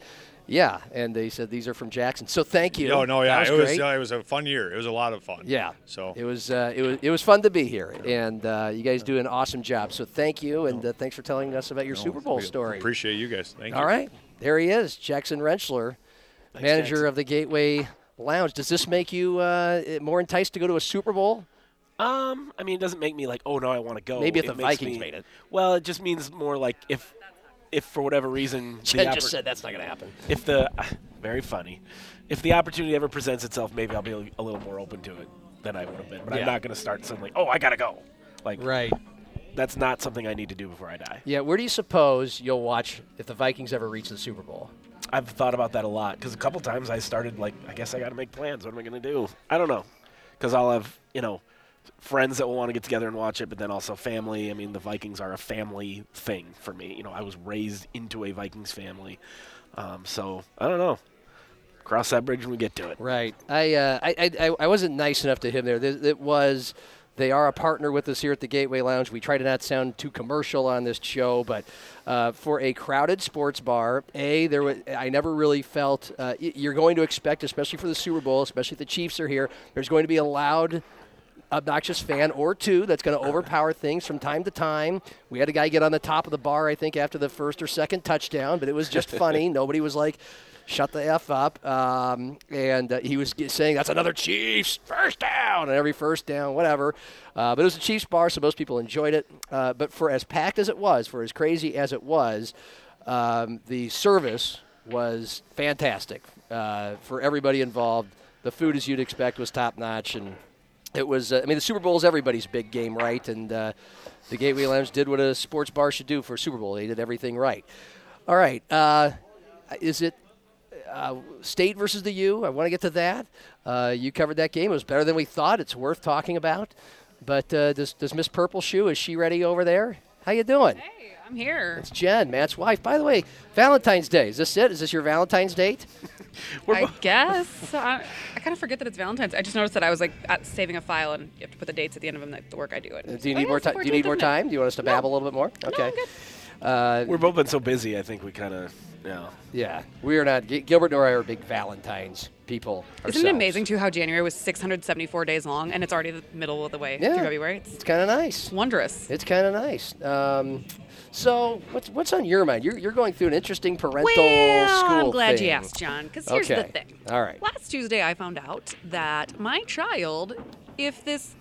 and they said these are from Jackson. So thank you. It was a fun year. It was a lot of fun. Yeah. So it was fun to be here, and you guys do an awesome job. So thank you, and thanks for telling us about your Super Bowl story. Appreciate you guys. Thank you. All right, there he is, Jackson Rentschler, manager of the Gateway Lounge. Does this make you more enticed to go to a Super Bowl? I mean, it doesn't make me like, oh no, I want to go. Maybe if the Vikings made it. Well, it just means more like if for whatever reason, Jen just said that's not going to happen. If the very funny, if the opportunity ever presents itself, maybe I'll be a little more open to it than I would have been. But I'm not going to start suddenly. Oh, I got to go. Like right. That's not something I need to do before I die. Yeah. Where do you suppose you'll watch if the Vikings ever reach the Super Bowl? I've thought about that a lot because a couple times I started like, I guess I got to make plans. What am I going to do? I don't know, because I'll have friends that will want to get together and watch it, but then also family. I mean, the Vikings are a family thing for me. I was raised into a Vikings family, so I don't know. Cross that bridge when we get to it. Right. I wasn't nice enough to him there. It was. They are a partner with us here at the Gateway Lounge. We try to not sound too commercial on this show, but for a crowded sports bar, I never really felt you're going to expect, especially for the Super Bowl, especially if the Chiefs are here, there's going to be a loud, obnoxious fan or two that's going to overpower things from time to time. We had a guy get on the top of the bar, I think, after the first or second touchdown, but it was just funny. Nobody was like, shut the F up. And he was saying, that's another Chiefs first down, and every first down, whatever. But it was a Chiefs bar, so most people enjoyed it. But for as packed as it was, for as crazy as it was, the service was fantastic for everybody involved. The food, as you'd expect, was top-notch. And it was, the Super Bowl is everybody's big game, right? And the Gateway Lounge did what a sports bar should do for a Super Bowl. They did everything right. All right. Is it? State versus the U. I want to get to that. You covered that game. It was better than we thought. It's worth talking about. But does Miss Purple Shoe, is she ready over there? How you doing? Hey, I'm here. It's Jen, Matt's wife. By the way, Valentine's Day. Is this it? Is this your Valentine's date? I guess. I kind of forget that it's Valentine's. I just noticed that I was like saving a file, and you have to put the dates at the end of them, like the work I do. And do you need more time? Do you need more time? Do you want us to babble a little bit more? Okay. No, I'm good. We've both been so busy, I think we kind of, Yeah, we are not, Gilbert nor I are big Valentine's people ourselves. Isn't it amazing, too, how January was 674 days long, and it's already the middle of the way through February? It's kind of nice. Wondrous. It's kind of nice. So what's on your mind? You're going through an interesting school thing. I'm glad you asked, John, because here's the thing. All right. Last Tuesday, I found out that my child, if this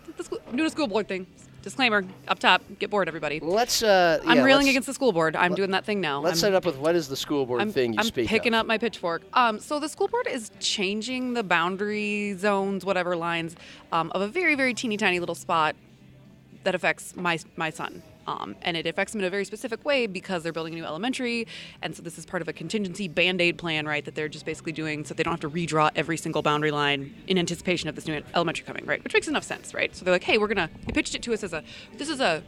new to school board thing, disclaimer, up top, get bored, everybody. Let's. I'm railing against the school board. I'm doing that thing now. Let's set up with what is the school board thing you speak of. I'm picking up my pitchfork. So the school board is changing the boundary zones, whatever lines, of a very, very teeny tiny little spot that affects my son. And it affects him in a very specific way because they're building a new elementary. And so this is part of a contingency Band-Aid plan, right, that they're just basically doing so they don't have to redraw every single boundary line in anticipation of this new elementary coming, right, which makes enough sense, right? So they're like, hey, they pitched it to us as a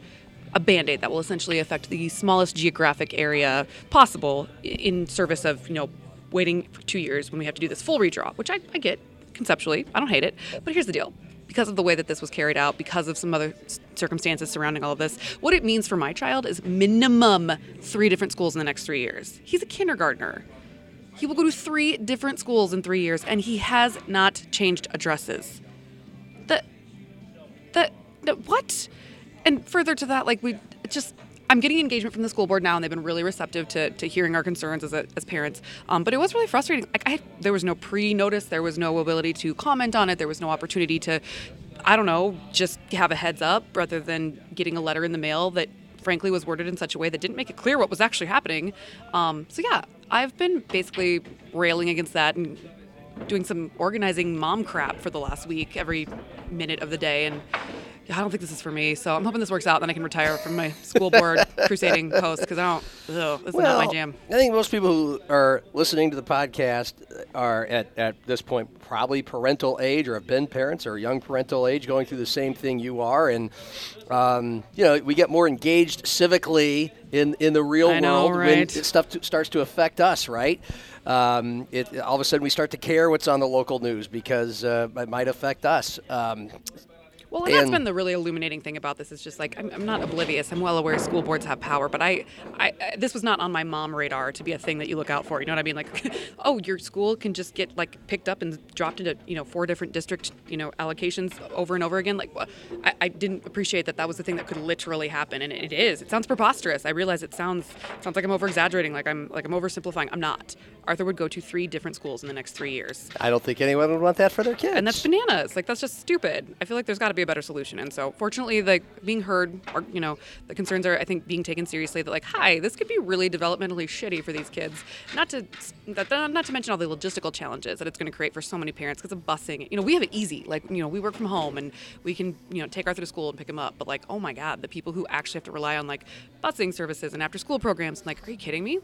Band-Aid that will essentially affect the smallest geographic area possible in service of, waiting for 2 years when we have to do this full redraw, which I get conceptually. I don't hate it. But here's the deal. because of the way that this was carried out, because of some other circumstances surrounding all of this, what it means for my child is minimum 3 different schools in the next 3 years. He's a kindergartner. He will go to 3 different schools in 3 years, and he has not changed addresses. What? And further to that, I'm getting engagement from the school board now, and they've been really receptive to hearing our concerns as parents. But it was really frustrating. There was no pre-notice. There was no ability to comment on it. There was no opportunity to, just have a heads up rather than getting a letter in the mail that, frankly, was worded in such a way that didn't make it clear what was actually happening. I've been basically railing against that and doing some organizing mom crap for the last week, every minute of the day, and I don't think this is for me, so I'm hoping this works out, then I can retire from my school board crusading post, because this is not my jam. I think most people who are listening to the podcast are at this point probably parental age, or have been parents, or young parental age, going through the same thing you are, and we get more engaged civically in the real world, right? When stuff starts to affect us, right? All of a sudden we start to care what's on the local news, because it might affect us. Well, and that's been the really illuminating thing about this, is just I'm not oblivious. I'm well aware school boards have power, but I this was not on my mom radar to be a thing that you look out for. You know what I mean? Your school can just get picked up and dropped into 4 different district allocations over and over again. I didn't appreciate that was the thing that could literally happen, and it is. It sounds preposterous. I realize it sounds like I'm over exaggerating, I'm oversimplifying. I'm not. Arthur would go to 3 different schools in the next 3 years. I don't think anyone would want that for their kids. And that's bananas. That's just stupid. I feel like there's got to be a better solution, and so fortunately being heard, or the concerns are, I think, being taken seriously, that hi, this could be really developmentally shitty for these kids, not to mention all the logistical challenges that it's going to create for so many parents because of busing. We have it easy, we work from home and we can take Arthur to school and pick him up, but oh my god, the people who actually have to rely on busing services and after school programs, and are you kidding me?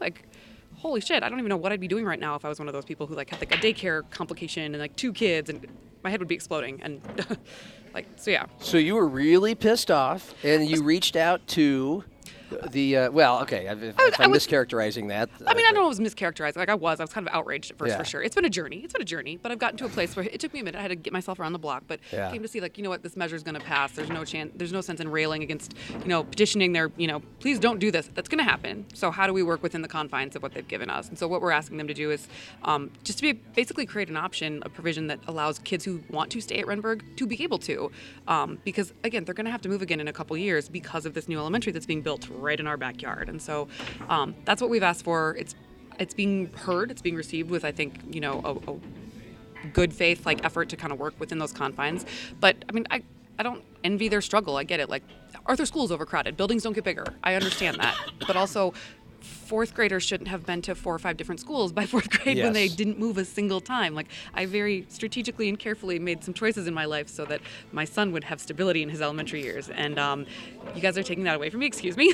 Holy shit, I don't even know what I'd be doing right now if I was one of those people who had a daycare complication and 2 kids, and my head would be exploding, and so yeah. So you were really pissed off, and you reached out to the I'm mischaracterizing that. I mean, I don't know if it was mischaracterized. I was kind of outraged at first, for sure. It's been a journey, but I've gotten to a place where it took me a minute. I had to get myself around the block, but came to see what, this measure's going to pass. There's no sense in railing against, petitioning their, please don't do this. That's going to happen. So how do we work within the confines of what they've given us? And so what we're asking them to do is just to basically create an option, a provision that allows kids who want to stay at Renberg to be able to, because again, they're going to have to move again in a couple years because of this new elementary that's being built right in our backyard. And so that's what we've asked for. It's being heard, it's being received with, I think, a good faith effort to kind of work within those confines. But I mean, I don't envy their struggle. I get it. Arthur School's overcrowded. Buildings don't get bigger. I understand that. But also, 4th graders shouldn't have been to 4 or 5 different schools by 4th grade when they didn't move a single time. I very strategically and carefully made some choices in my life so that my son would have stability in his elementary years. And you guys are taking that away from me, excuse me.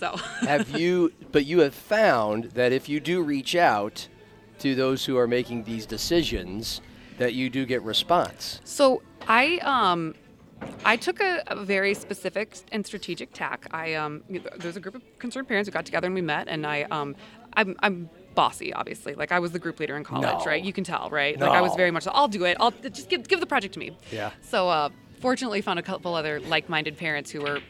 But you have found that if you do reach out to those who are making these decisions, that you do get response. So I took a very specific and strategic tack. There's a group of concerned parents who got together and we met, and I'm bossy, obviously. I was the group leader in college, right? You can tell, right? No. I was very much, I'll do it. I'll just give the project to me. Yeah. So, fortunately found a couple other like-minded parents who were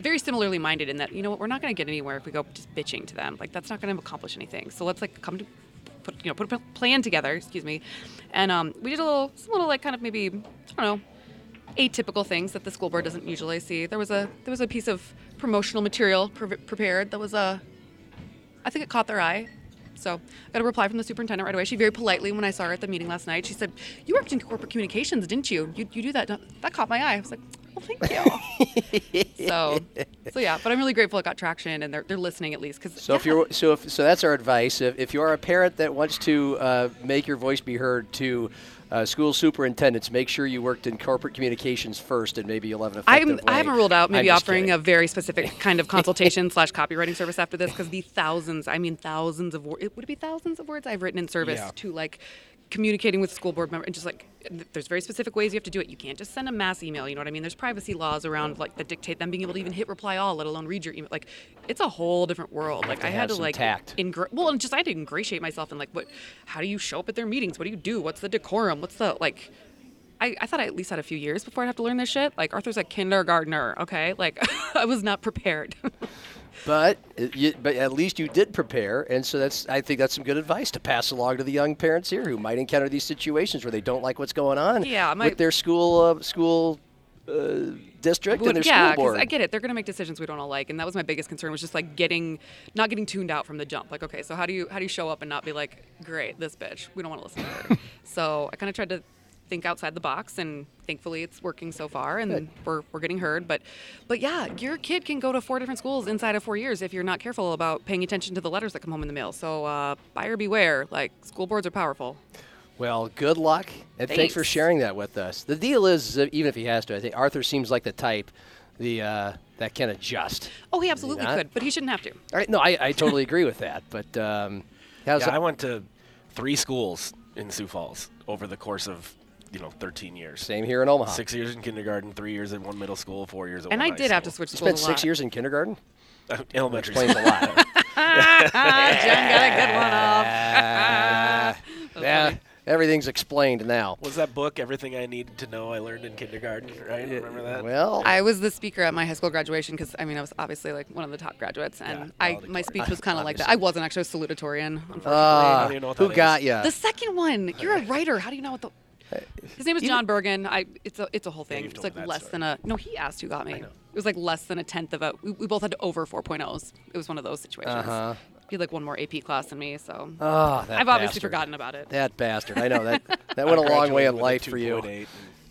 very similarly minded in that, we're not going to get anywhere if we go just bitching to them. That's not going to accomplish anything. So let's put a plan together, excuse me. And, we did a little kind of maybe, I don't know, atypical things that the school board doesn't usually see. There was a piece of promotional material prepared that was I think it caught their eye. So I got a reply from the superintendent right away. She very politely, when I saw her at the meeting last night, she said, "You worked in corporate communications, didn't you? You do that. That caught my eye." I was like, "Well, thank you." so yeah, but I'm really grateful it got traction and they're listening at least. So that's our advice. If you are a parent that wants to make your voice be heard to school superintendents, make sure you worked in corporate communications first, and maybe you'll have an effective way. I haven't ruled out maybe offering a very specific kind of consultation / copywriting service after this, because the thousands of words, would it be thousands of words I've written in service to communicating with school board members, and just there's very specific ways you have to do it. You can't just send a mass email, you know what I mean? There's privacy laws around that dictate them being able to even hit reply all, let alone read your email. It's a whole different world. I had to ingratiate myself in how do you show up at their meetings? What do you do? What's the decorum? What's the I thought I at least had a few years before I'd have to learn this shit. Like, Arthur's a kindergartner, okay? Like, I was not prepared. But at least you did prepare, and so I think that's some good advice to pass along to the young parents here who might encounter these situations where they don't like what's going on with their school district and their school board. Yeah, because I get it. They're going to make decisions we don't all like, and that was my biggest concern was just like not getting tuned out from the jump. Like, okay, so how do you show up and not be like, great, this bitch, we don't want to listen to her. So I kind of tried to think outside the box, and thankfully it's working so far, and we're getting heard. But yeah, your kid can go to 4 different schools inside of 4 years if you're not careful about paying attention to the letters that come home in the mail. So buyer beware. Like, school boards are powerful. Well, good luck, and thanks for sharing that with us. The deal is, even if he has to, I think Arthur seems like the type that can adjust. Oh, he absolutely could, but he shouldn't have to. All right, no, I totally agree with that. But I went to 3 schools in Sioux Falls over the course of 13 years. Same here in Omaha. 6 years in kindergarten, 3 years in one middle school, 4 years at one high school. And I did have to switch schools. You spent 6 years in kindergarten? Elementary school. Explains a lot. Jen got a good one off. Yeah, everything's explained now. Was that book, Everything I Needed to Know I Learned in Kindergarten, right? Remember that? Well, I was the speaker at my high school graduation because, I was obviously like one of the top graduates, and my speech was kind of like that. I wasn't actually a salutatorian, unfortunately. Who got you? The second one. You're a writer. How do you know what the... His name is John Bergen. It's a whole thing. It's like less than a... No, he asked who got me. It was like less than a tenth of a... We both had over 4.0s. It was one of those situations. Uh-huh. He had like one more AP class than me, so... I've obviously forgotten about it. That bastard. I know. That went a long way in life for you.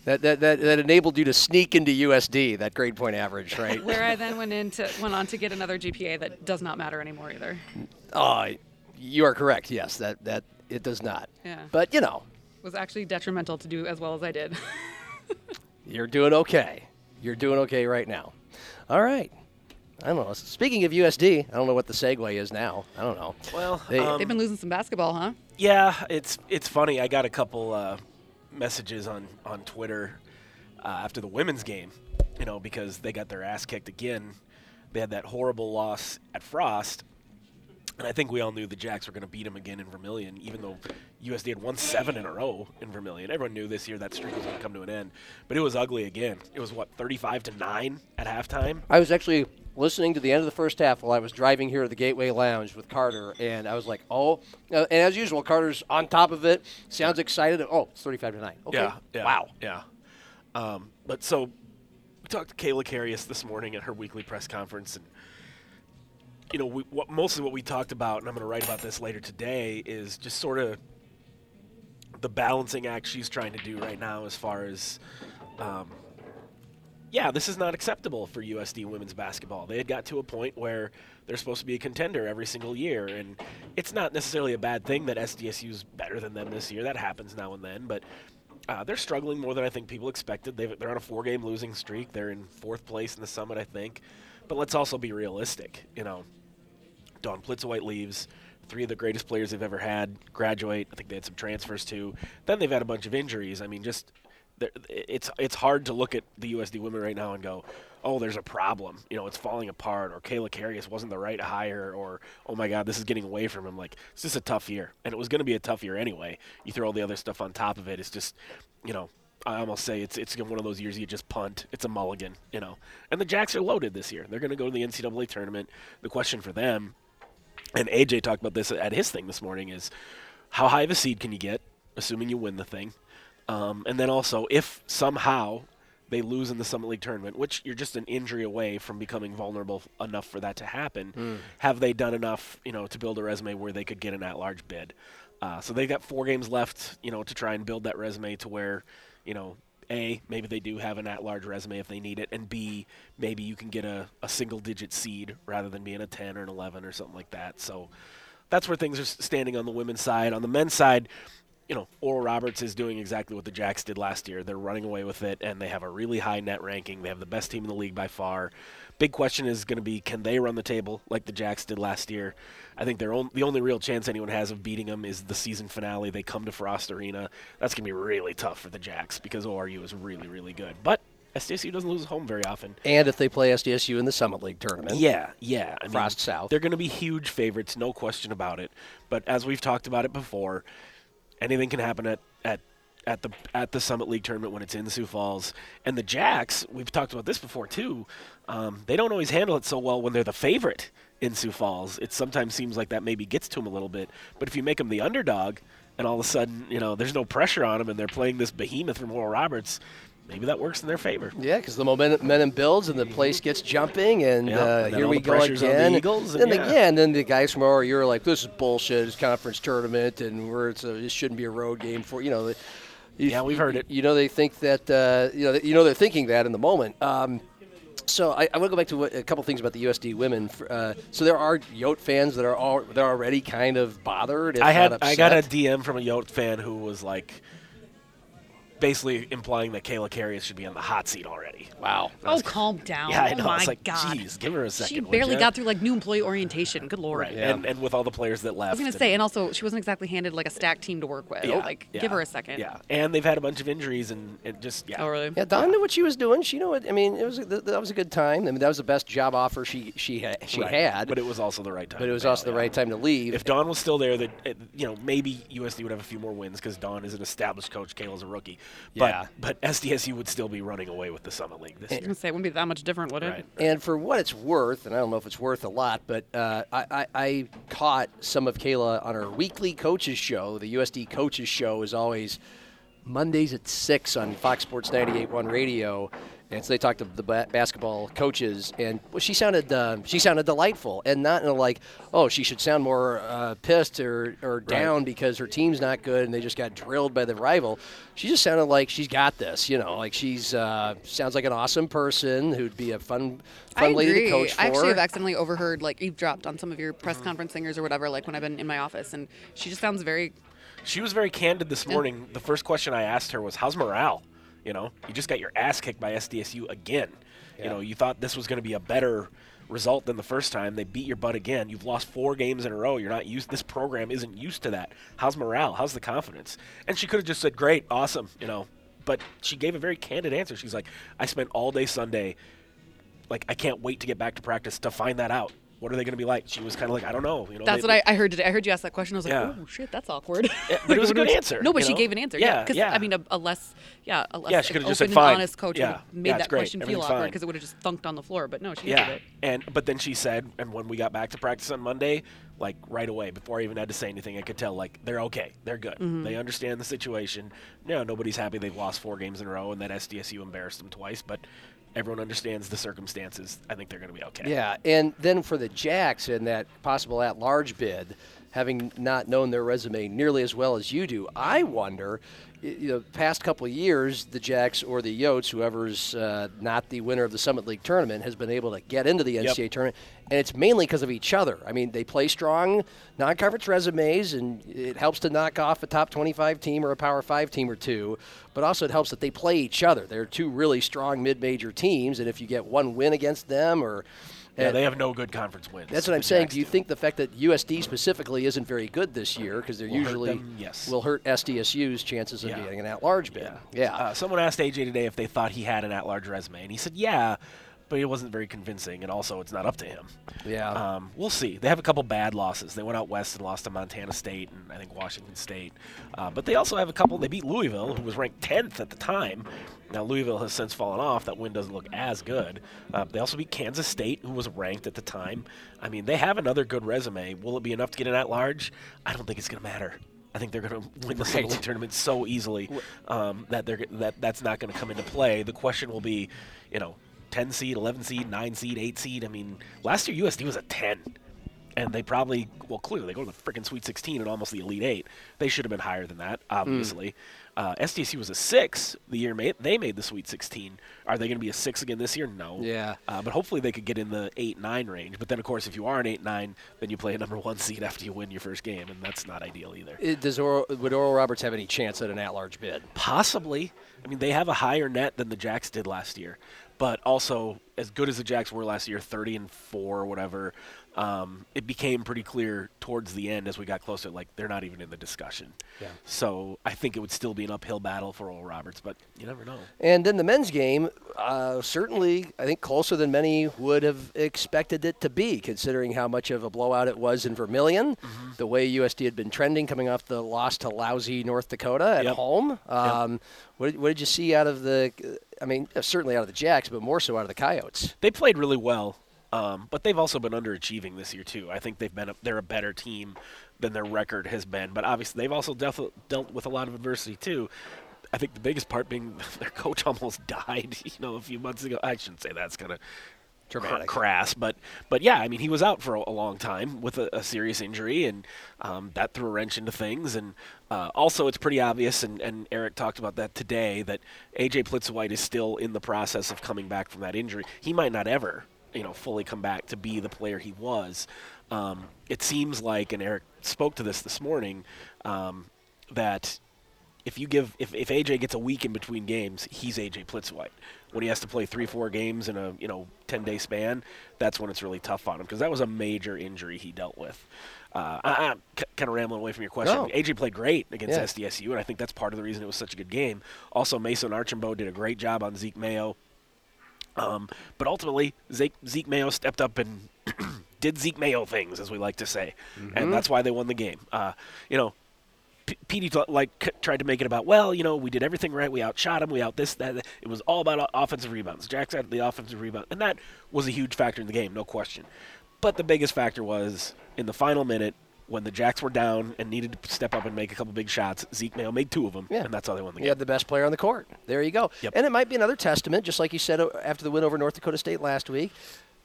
That enabled you to sneak into USD, that grade point average, right? Where I then went on to get another GPA that does not matter anymore either. You are correct, yes. That it does not. Yeah. But, was actually detrimental to do as well as I did. You're doing okay. You're doing okay right now. All right. I don't know. Speaking of USD, I don't know what the segue is now. I don't know. Well, they've been losing some basketball, huh? Yeah, it's funny. I got a couple messages on Twitter after the women's game, because they got their ass kicked again. They had that horrible loss at Frost. And I think we all knew the Jacks were going to beat them again in Vermilion, even though USD had won 7 in a row in Vermilion. Everyone knew this year that streak was going to come to an end. But it was ugly again. It was, 35-9 at halftime? I was actually listening to the end of the first half while I was driving here to the Gateway Lounge with Carter, and I was like, oh. And as usual, Carter's on top of it, sounds excited. Oh, it's 35-9. Okay. Yeah. Wow. Yeah. But so we talked to Kayla Karius this morning at her weekly press conference, and mostly what we talked about, and I'm going to write about this later today, is just sort of the balancing act she's trying to do right now as far as, this is not acceptable for USD women's basketball. They had got to a point where they're supposed to be a contender every single year, and it's not necessarily a bad thing that SDSU's better than them this year. That happens now and then, but they're struggling more than I think people expected. They're on a 4-game losing streak. They're in 4th place in the Summit, I think. But let's also be realistic, Dawn Plitzowite leaves, 3 of the greatest players they've ever had graduate. I think they had some transfers too. Then they've had a bunch of injuries. I mean, just it's hard to look at the USD women right now and go, oh, there's a problem. It's falling apart, or Kayla Karius wasn't the right hire, or, oh, my God, this is getting away from him. Like, it's just a tough year, and it was going to be a tough year anyway. You throw all the other stuff on top of it. It's just, I almost say it's one of those years you just punt. It's a mulligan, And the Jacks are loaded this year. They're going to go to the NCAA tournament. The question for them, and AJ talked about this at his thing this morning, is how high of a seed can you get, assuming you win the thing? And then also, if somehow they lose in the Summit League tournament, which you're just an injury away from becoming vulnerable enough for that to happen, have they done enough, to build a resume where they could get an at-large bid? So they've got 4 games left, to try and build that resume to where – A, maybe they do have an at-large resume if they need it, and B, maybe you can get a single-digit seed rather than being a 10 or an 11 or something like that. So that's where things are standing on the women's side. On the men's side, Oral Roberts is doing exactly what the Jacks did last year. They're running away with it, and they have a really high net ranking. They have the best team in the league by far. Big question is going to be, can they run the table like the Jacks did last year? I think the only real chance anyone has of beating them is the season finale. They come to Frost Arena. That's going to be really tough for the Jacks because ORU is really, really good. But SDSU doesn't lose home very often. And if they play SDSU in the Summit League tournament. Yeah. Frost South. They're going to be huge favorites, no question about it. But as we've talked about it before, anything can happen at at the Summit League tournament when it's in Sioux Falls. And the Jacks, we've talked about this before too, they don't always handle it so well when they're the favorite in Sioux Falls. It sometimes seems like that maybe gets to them a little bit. But if you make them the underdog and all of a sudden, you know, there's no pressure on them and they're playing this behemoth from Oral Roberts, maybe that works in their favor. Yeah, because the momentum builds and the place gets jumping, and here we go again. On the Eagles, and then the guys from our year are like, "This is bullshit. It's conference tournament, and it shouldn't be a road game for you know." We've heard it. You know, they think that they're thinking that in the moment. So I want to go back to a couple things about the USD women. So there are Yote fans that are they're already kind of bothered. I got a DM from a Yote fan who was like, basically implying that Kayla Karius should be on the hot seat already. Wow. Oh, calm down. Yeah, I know. Oh, it's like, geez, give her a second. She barely got through, like, new employee orientation. Good Lord. Right. Yeah. And with all the players that left. I was going to say, and also she wasn't exactly handed, like, a stacked team to work with. Yeah. Give her a second. Yeah. And they've had a bunch of injuries and just, yeah. Oh, really? Yeah, Dawn knew what she was doing. She knew it. I mean, that was a good time. I mean, that was the best job offer she had. But it was also the right time. But it was also the right time to leave. If Dawn was still there, maybe USD would have a few more wins because Dawn is an established coach. Kayla's a rookie. But SDSU would still be running away with the Summit League this year. I was going to say, it wouldn't be that much different, would it? Right. And for what it's worth, and I don't know if it's worth a lot, but I caught some of Kayla on her weekly coaches show. The USD coaches show is always Mondays at 6 on Fox Sports 98.1 radio. And so they talked to the basketball coaches, and she sounded delightful, and not in a like, oh, she should sound more pissed or down because her team's not good and they just got drilled by the rival. She just sounded like she's got this, you know, like she's sounds like an awesome person who'd be a fun lady to coach for. I actually have accidentally overheard, like, eavesdropped on some of your press conference singers or whatever, like when I've been in my office, and she just sounds very. She was very candid this morning. The first question I asked her was, "How's morale?" You know, you just got your ass kicked by SDSU again. Yeah. You know, you thought this was going to be a better result than the first time. They beat your butt again. You've lost 4 games in a row. You're not used. This program isn't used to that. How's morale? How's the confidence? And she could have just said, "Great, awesome," you know. But she gave a very candid answer. She's like, "I spent all day Sunday. Like, I can't wait to get back to practice to find that out. What are they going to be like?" She was kind of like, "I don't know." You know, that's what I heard today. I heard you ask that question. I was like, "Oh shit, that's awkward." Yeah, but it was a good answer. No, but she gave an answer. Yeah, because I mean, a less she could have just said, "Fine." Honest coach would have made that question feel awkward because it would have just thunked on the floor. But no, she did it. But then she said, and when we got back to practice on Monday, like right away, before I even had to say anything, I could tell like they're okay, they're good, they understand the situation. No, nobody's happy they've lost 4 games in a row and that SDSU embarrassed them twice, but. Everyone understands the circumstances. I think they're going to be okay. Yeah, and then for the Jacks in that possible at-large bid, having not known their resume nearly as well as you do, I wonder, you know, past couple of years, the Jacks or the Yotes, whoever's not the winner of the Summit League tournament, has been able to get into the NCAA tournament, and it's mainly because of each other. I mean, they play strong non-conference resumes, and it helps to knock off a top 25 team or a Power 5 team or two, but also it helps that they play each other. They're two really strong mid-major teams, and if you get one win against them or – Yeah, they have no good conference wins. That's what I'm saying. Do you think the fact that USD specifically isn't very good this year, because they're will hurt SDSU's chances of getting an at-large bid? Yeah. Someone asked AJ today if they thought he had an at-large resume, and he said, yeah, but it wasn't very convincing, and also it's not up to him. Yeah. We'll see. They have a couple bad losses. They went out west and lost to Montana State and I think Washington State. But they also have a couple. They beat Louisville, who was ranked 10th at the time. Now, Louisville has since fallen off. That win doesn't look as good. They also beat Kansas State, who was ranked at the time. I mean, they have another good resume. Will it be enough to get an at-large? I don't think it's going to matter. I think they're going to win the Summit League tournament so easily that's not going to come into play. The question will be, you know, 10 seed, 11 seed, 9 seed, 8 seed. I mean, last year USD was a 10. And they probably, clearly they go to the freaking Sweet 16 and almost the Elite 8. They should have been higher than that, obviously. SDSU was a 6 the year they made the Sweet 16. Are they going to be a 6 again this year? No. Yeah. But hopefully they could get in the 8-9 range. But then, of course, if you are an 8-9, then you play a number 1 seed after you win your first game, and that's not ideal either. Would Oral Roberts have any chance at an at-large bid? Possibly. I mean, they have a higher net than the Jacks did last year. But also, as good as the Jacks were last year, 30-4 or whatever, it became pretty clear towards the end as we got closer, like, they're not even in the discussion. Yeah. So I think it would still be an an uphill battle for Oral Roberts, but you never know. And then the men's game, certainly, I think, closer than many would have expected it to be, considering how much of a blowout it was in Vermillion, mm-hmm. the way USD had been trending coming off the loss to lousy North Dakota at yep. home. Yep. What did you see out of the – I mean, certainly out of the Jacks, but more so out of the Coyotes? They played really well. But they've also been underachieving this year too. I think they're a better team than their record has been. But obviously, they've also dealt with a lot of adversity too. I think the biggest part being their coach almost died, a few months ago. I shouldn't say that's kind of dramatic, crass, but yeah, I mean, he was out for a long time with a serious injury, and that threw a wrench into things. And also, it's pretty obvious, and Eric talked about that today, that AJ Plitzowite is still in the process of coming back from that injury. He might not ever fully come back to be the player he was. It seems like, and Eric spoke to this morning, that if AJ gets a week in between games, he's AJ Plitzowite. When he has to play 3-4 games in a 10-day span, that's when it's really tough on him, because that was a major injury he dealt with. I'm kind of rambling away from your question. No. AJ played great against SDSU, and I think that's part of the reason it was such a good game. Also, Mason Archambault did a great job on Zeke Mayo. But ultimately, Zeke Mayo stepped up and did Zeke Mayo things, as we like to say, mm-hmm. and that's why they won the game. Petey tried to make it about, we did everything right. We outshot him. We out this, that. It was all about offensive rebounds. Jack had the offensive rebound, and that was a huge factor in the game, no question. But the biggest factor was in the final minute, when the Jacks were down and needed to step up and make a couple big shots, Zeke Mayo made two of them, and that's how they won the game. You had the best player on the court. There you go. Yep. And it might be another testament, just like you said after the win over North Dakota State last week,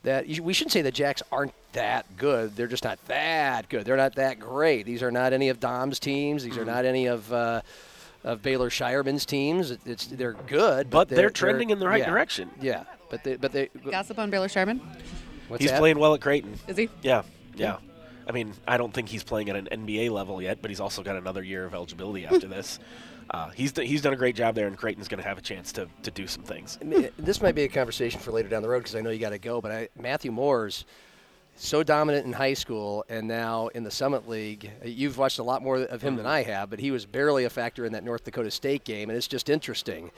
that we shouldn't say the Jacks aren't that good. They're just not that good. They're not that great. These are not any of Dom's teams. These are not any of Baylor Shireman's teams. They're good. But they're trending in the right direction. Yeah. But Gossip on Baylor Shireman? He's playing well at Creighton. Is he? Yeah. I mean, I don't think he's playing at an NBA level yet, but he's also got another year of eligibility after this. He's done a great job there, and Creighton's going to have a chance to do some things. This might be a conversation for later down the road, because I know you got to go, but Matthew Moore's so dominant in high school and now in the Summit League. You've watched a lot more of him than I have, but he was barely a factor in that North Dakota State game, and it's just interesting.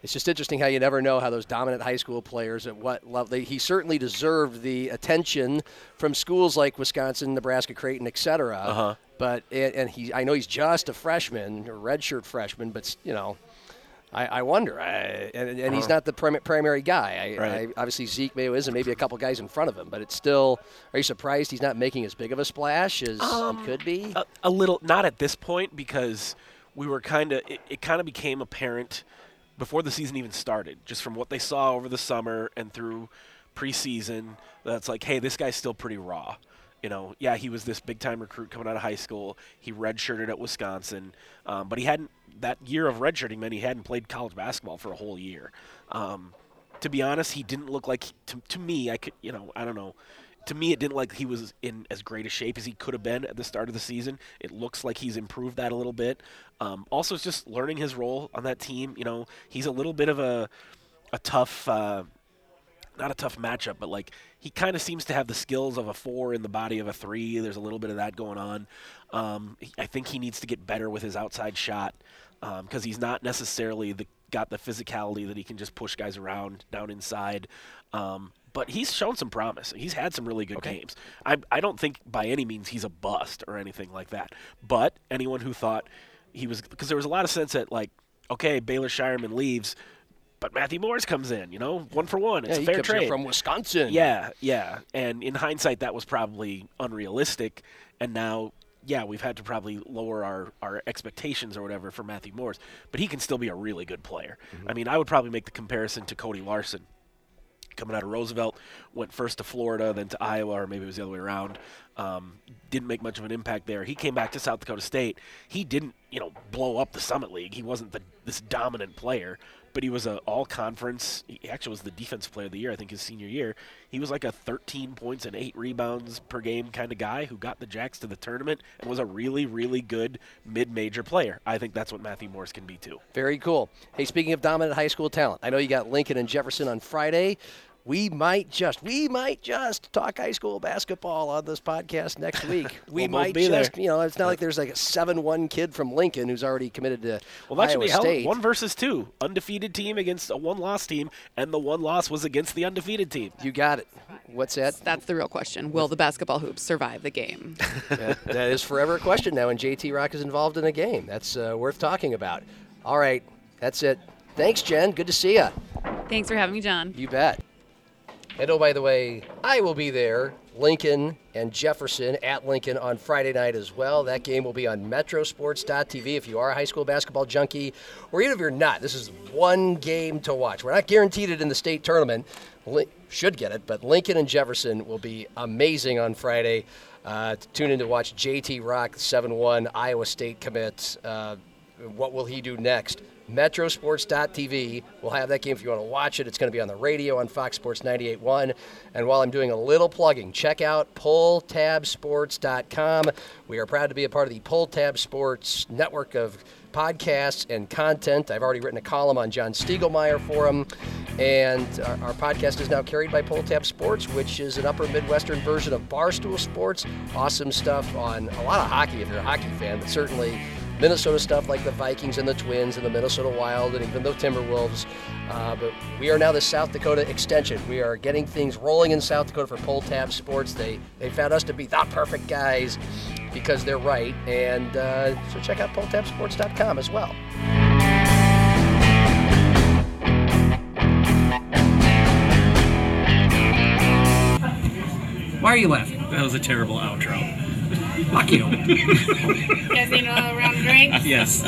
It's just interesting how you never know how those dominant high school players at what level. He certainly deserved the attention from schools like Wisconsin, Nebraska, Creighton, et cetera. Uh-huh. But I know he's just a freshman, a redshirt freshman, but I wonder. And he's not the primary guy. Obviously, Zeke Mayo is, and maybe a couple guys in front of him. But it's still. Are you surprised he's not making as big of a splash as it could be? A little, not at this point, because we were kind of. It kind of became apparent before the season even started, just from what they saw over the summer and through preseason, that's like, hey, this guy's still pretty raw. He was this big-time recruit coming out of high school. He redshirted at Wisconsin. But he hadn't – that year of redshirting meant he hadn't played college basketball for a whole year. To be honest, he didn't look like – to me, I could – I don't know. To me, it didn't like he was in as great a shape as he could have been at the start of the season. It looks like he's improved that a little bit. Also, it's just learning his role on that team. He's a little bit of a tough, not a tough matchup, but like he kind of seems to have the skills of a 4 in the body of a 3. There's a little bit of that going on. I think he needs to get better with his outside shot because he's not necessarily got the physicality that he can just push guys around down inside. But he's shown some promise. He's had some really good games. I don't think by any means he's a bust or anything like that. But anyone who thought he was – because there was a lot of sense that, like, okay, Baylor Shireman leaves, but Matthew Morris comes in, one for one. It's a fair trade. Here from Wisconsin. Yeah. And in hindsight, that was probably unrealistic. And now – we've had to probably lower our expectations or whatever for Matthew Morris, but he can still be a really good player. Mm-hmm. I mean, I would probably make the comparison to Cody Larson coming out of Roosevelt, went first to Florida, then to Iowa, or maybe it was the other way around. Didn't make much of an impact there. He came back to South Dakota State. He didn't, blow up the Summit League. He wasn't this dominant player, but he was an all-conference. He actually was the defensive player of the year, I think, his senior year. He was like a 13 points and 8 rebounds per game kind of guy who got the Jacks to the tournament and was a really, really good mid-major player. I think that's what Matthew Morris can be, too. Very cool. Hey, speaking of dominant high school talent, I know you got Lincoln and Jefferson on Friday. We might just talk high school basketball on this podcast next week. We might just, there. You know, it's not like there's like a 7-1 kid from Lincoln who's already committed to Iowa State. 1 versus 2, undefeated team against a one-loss team, and the one loss was against the undefeated team. You got it. What's that? That's the real question. Will the basketball hoops survive the game? That is forever a question now, and JT Rock is involved in a game. That's worth talking about. All right, that's it. Thanks, Jen. Good to see you. Thanks for having me, John. You bet. And oh, by the way, I will be there, Lincoln and Jefferson at Lincoln on Friday night as well. That game will be on metrosports.tv if you are a high school basketball junkie, or even if you're not. This is one game to watch. We're not guaranteed it in the state tournament. Should get it, but Lincoln and Jefferson will be amazing on Friday. Tune in to watch JT Rock, 7-1, Iowa State commit. What will he do next? metrosports.tv. We'll have that game if you want to watch it. It's going to be on the radio on Fox Sports 98.1. And while I'm doing a little plugging, check out pulltabsports.com. We are proud to be a part of the Pull Tab Sports network of podcasts and content. I've already written a column on John Stiegelmeyer for him. And our podcast is now carried by Pull Tab Sports, which is an upper Midwestern version of Barstool Sports. Awesome stuff on a lot of hockey if you're a hockey fan, but certainly Minnesota stuff like the Vikings and the Twins and the Minnesota Wild and even the Timberwolves. But we are now the South Dakota extension. We are getting things rolling in South Dakota for Pull Tab Sports. They found us to be the perfect guys because they're right. And so check out pulltabsports.com as well. Why are you laughing? That was a terrible outro. Fuck you. You guys need a round drink? Yes.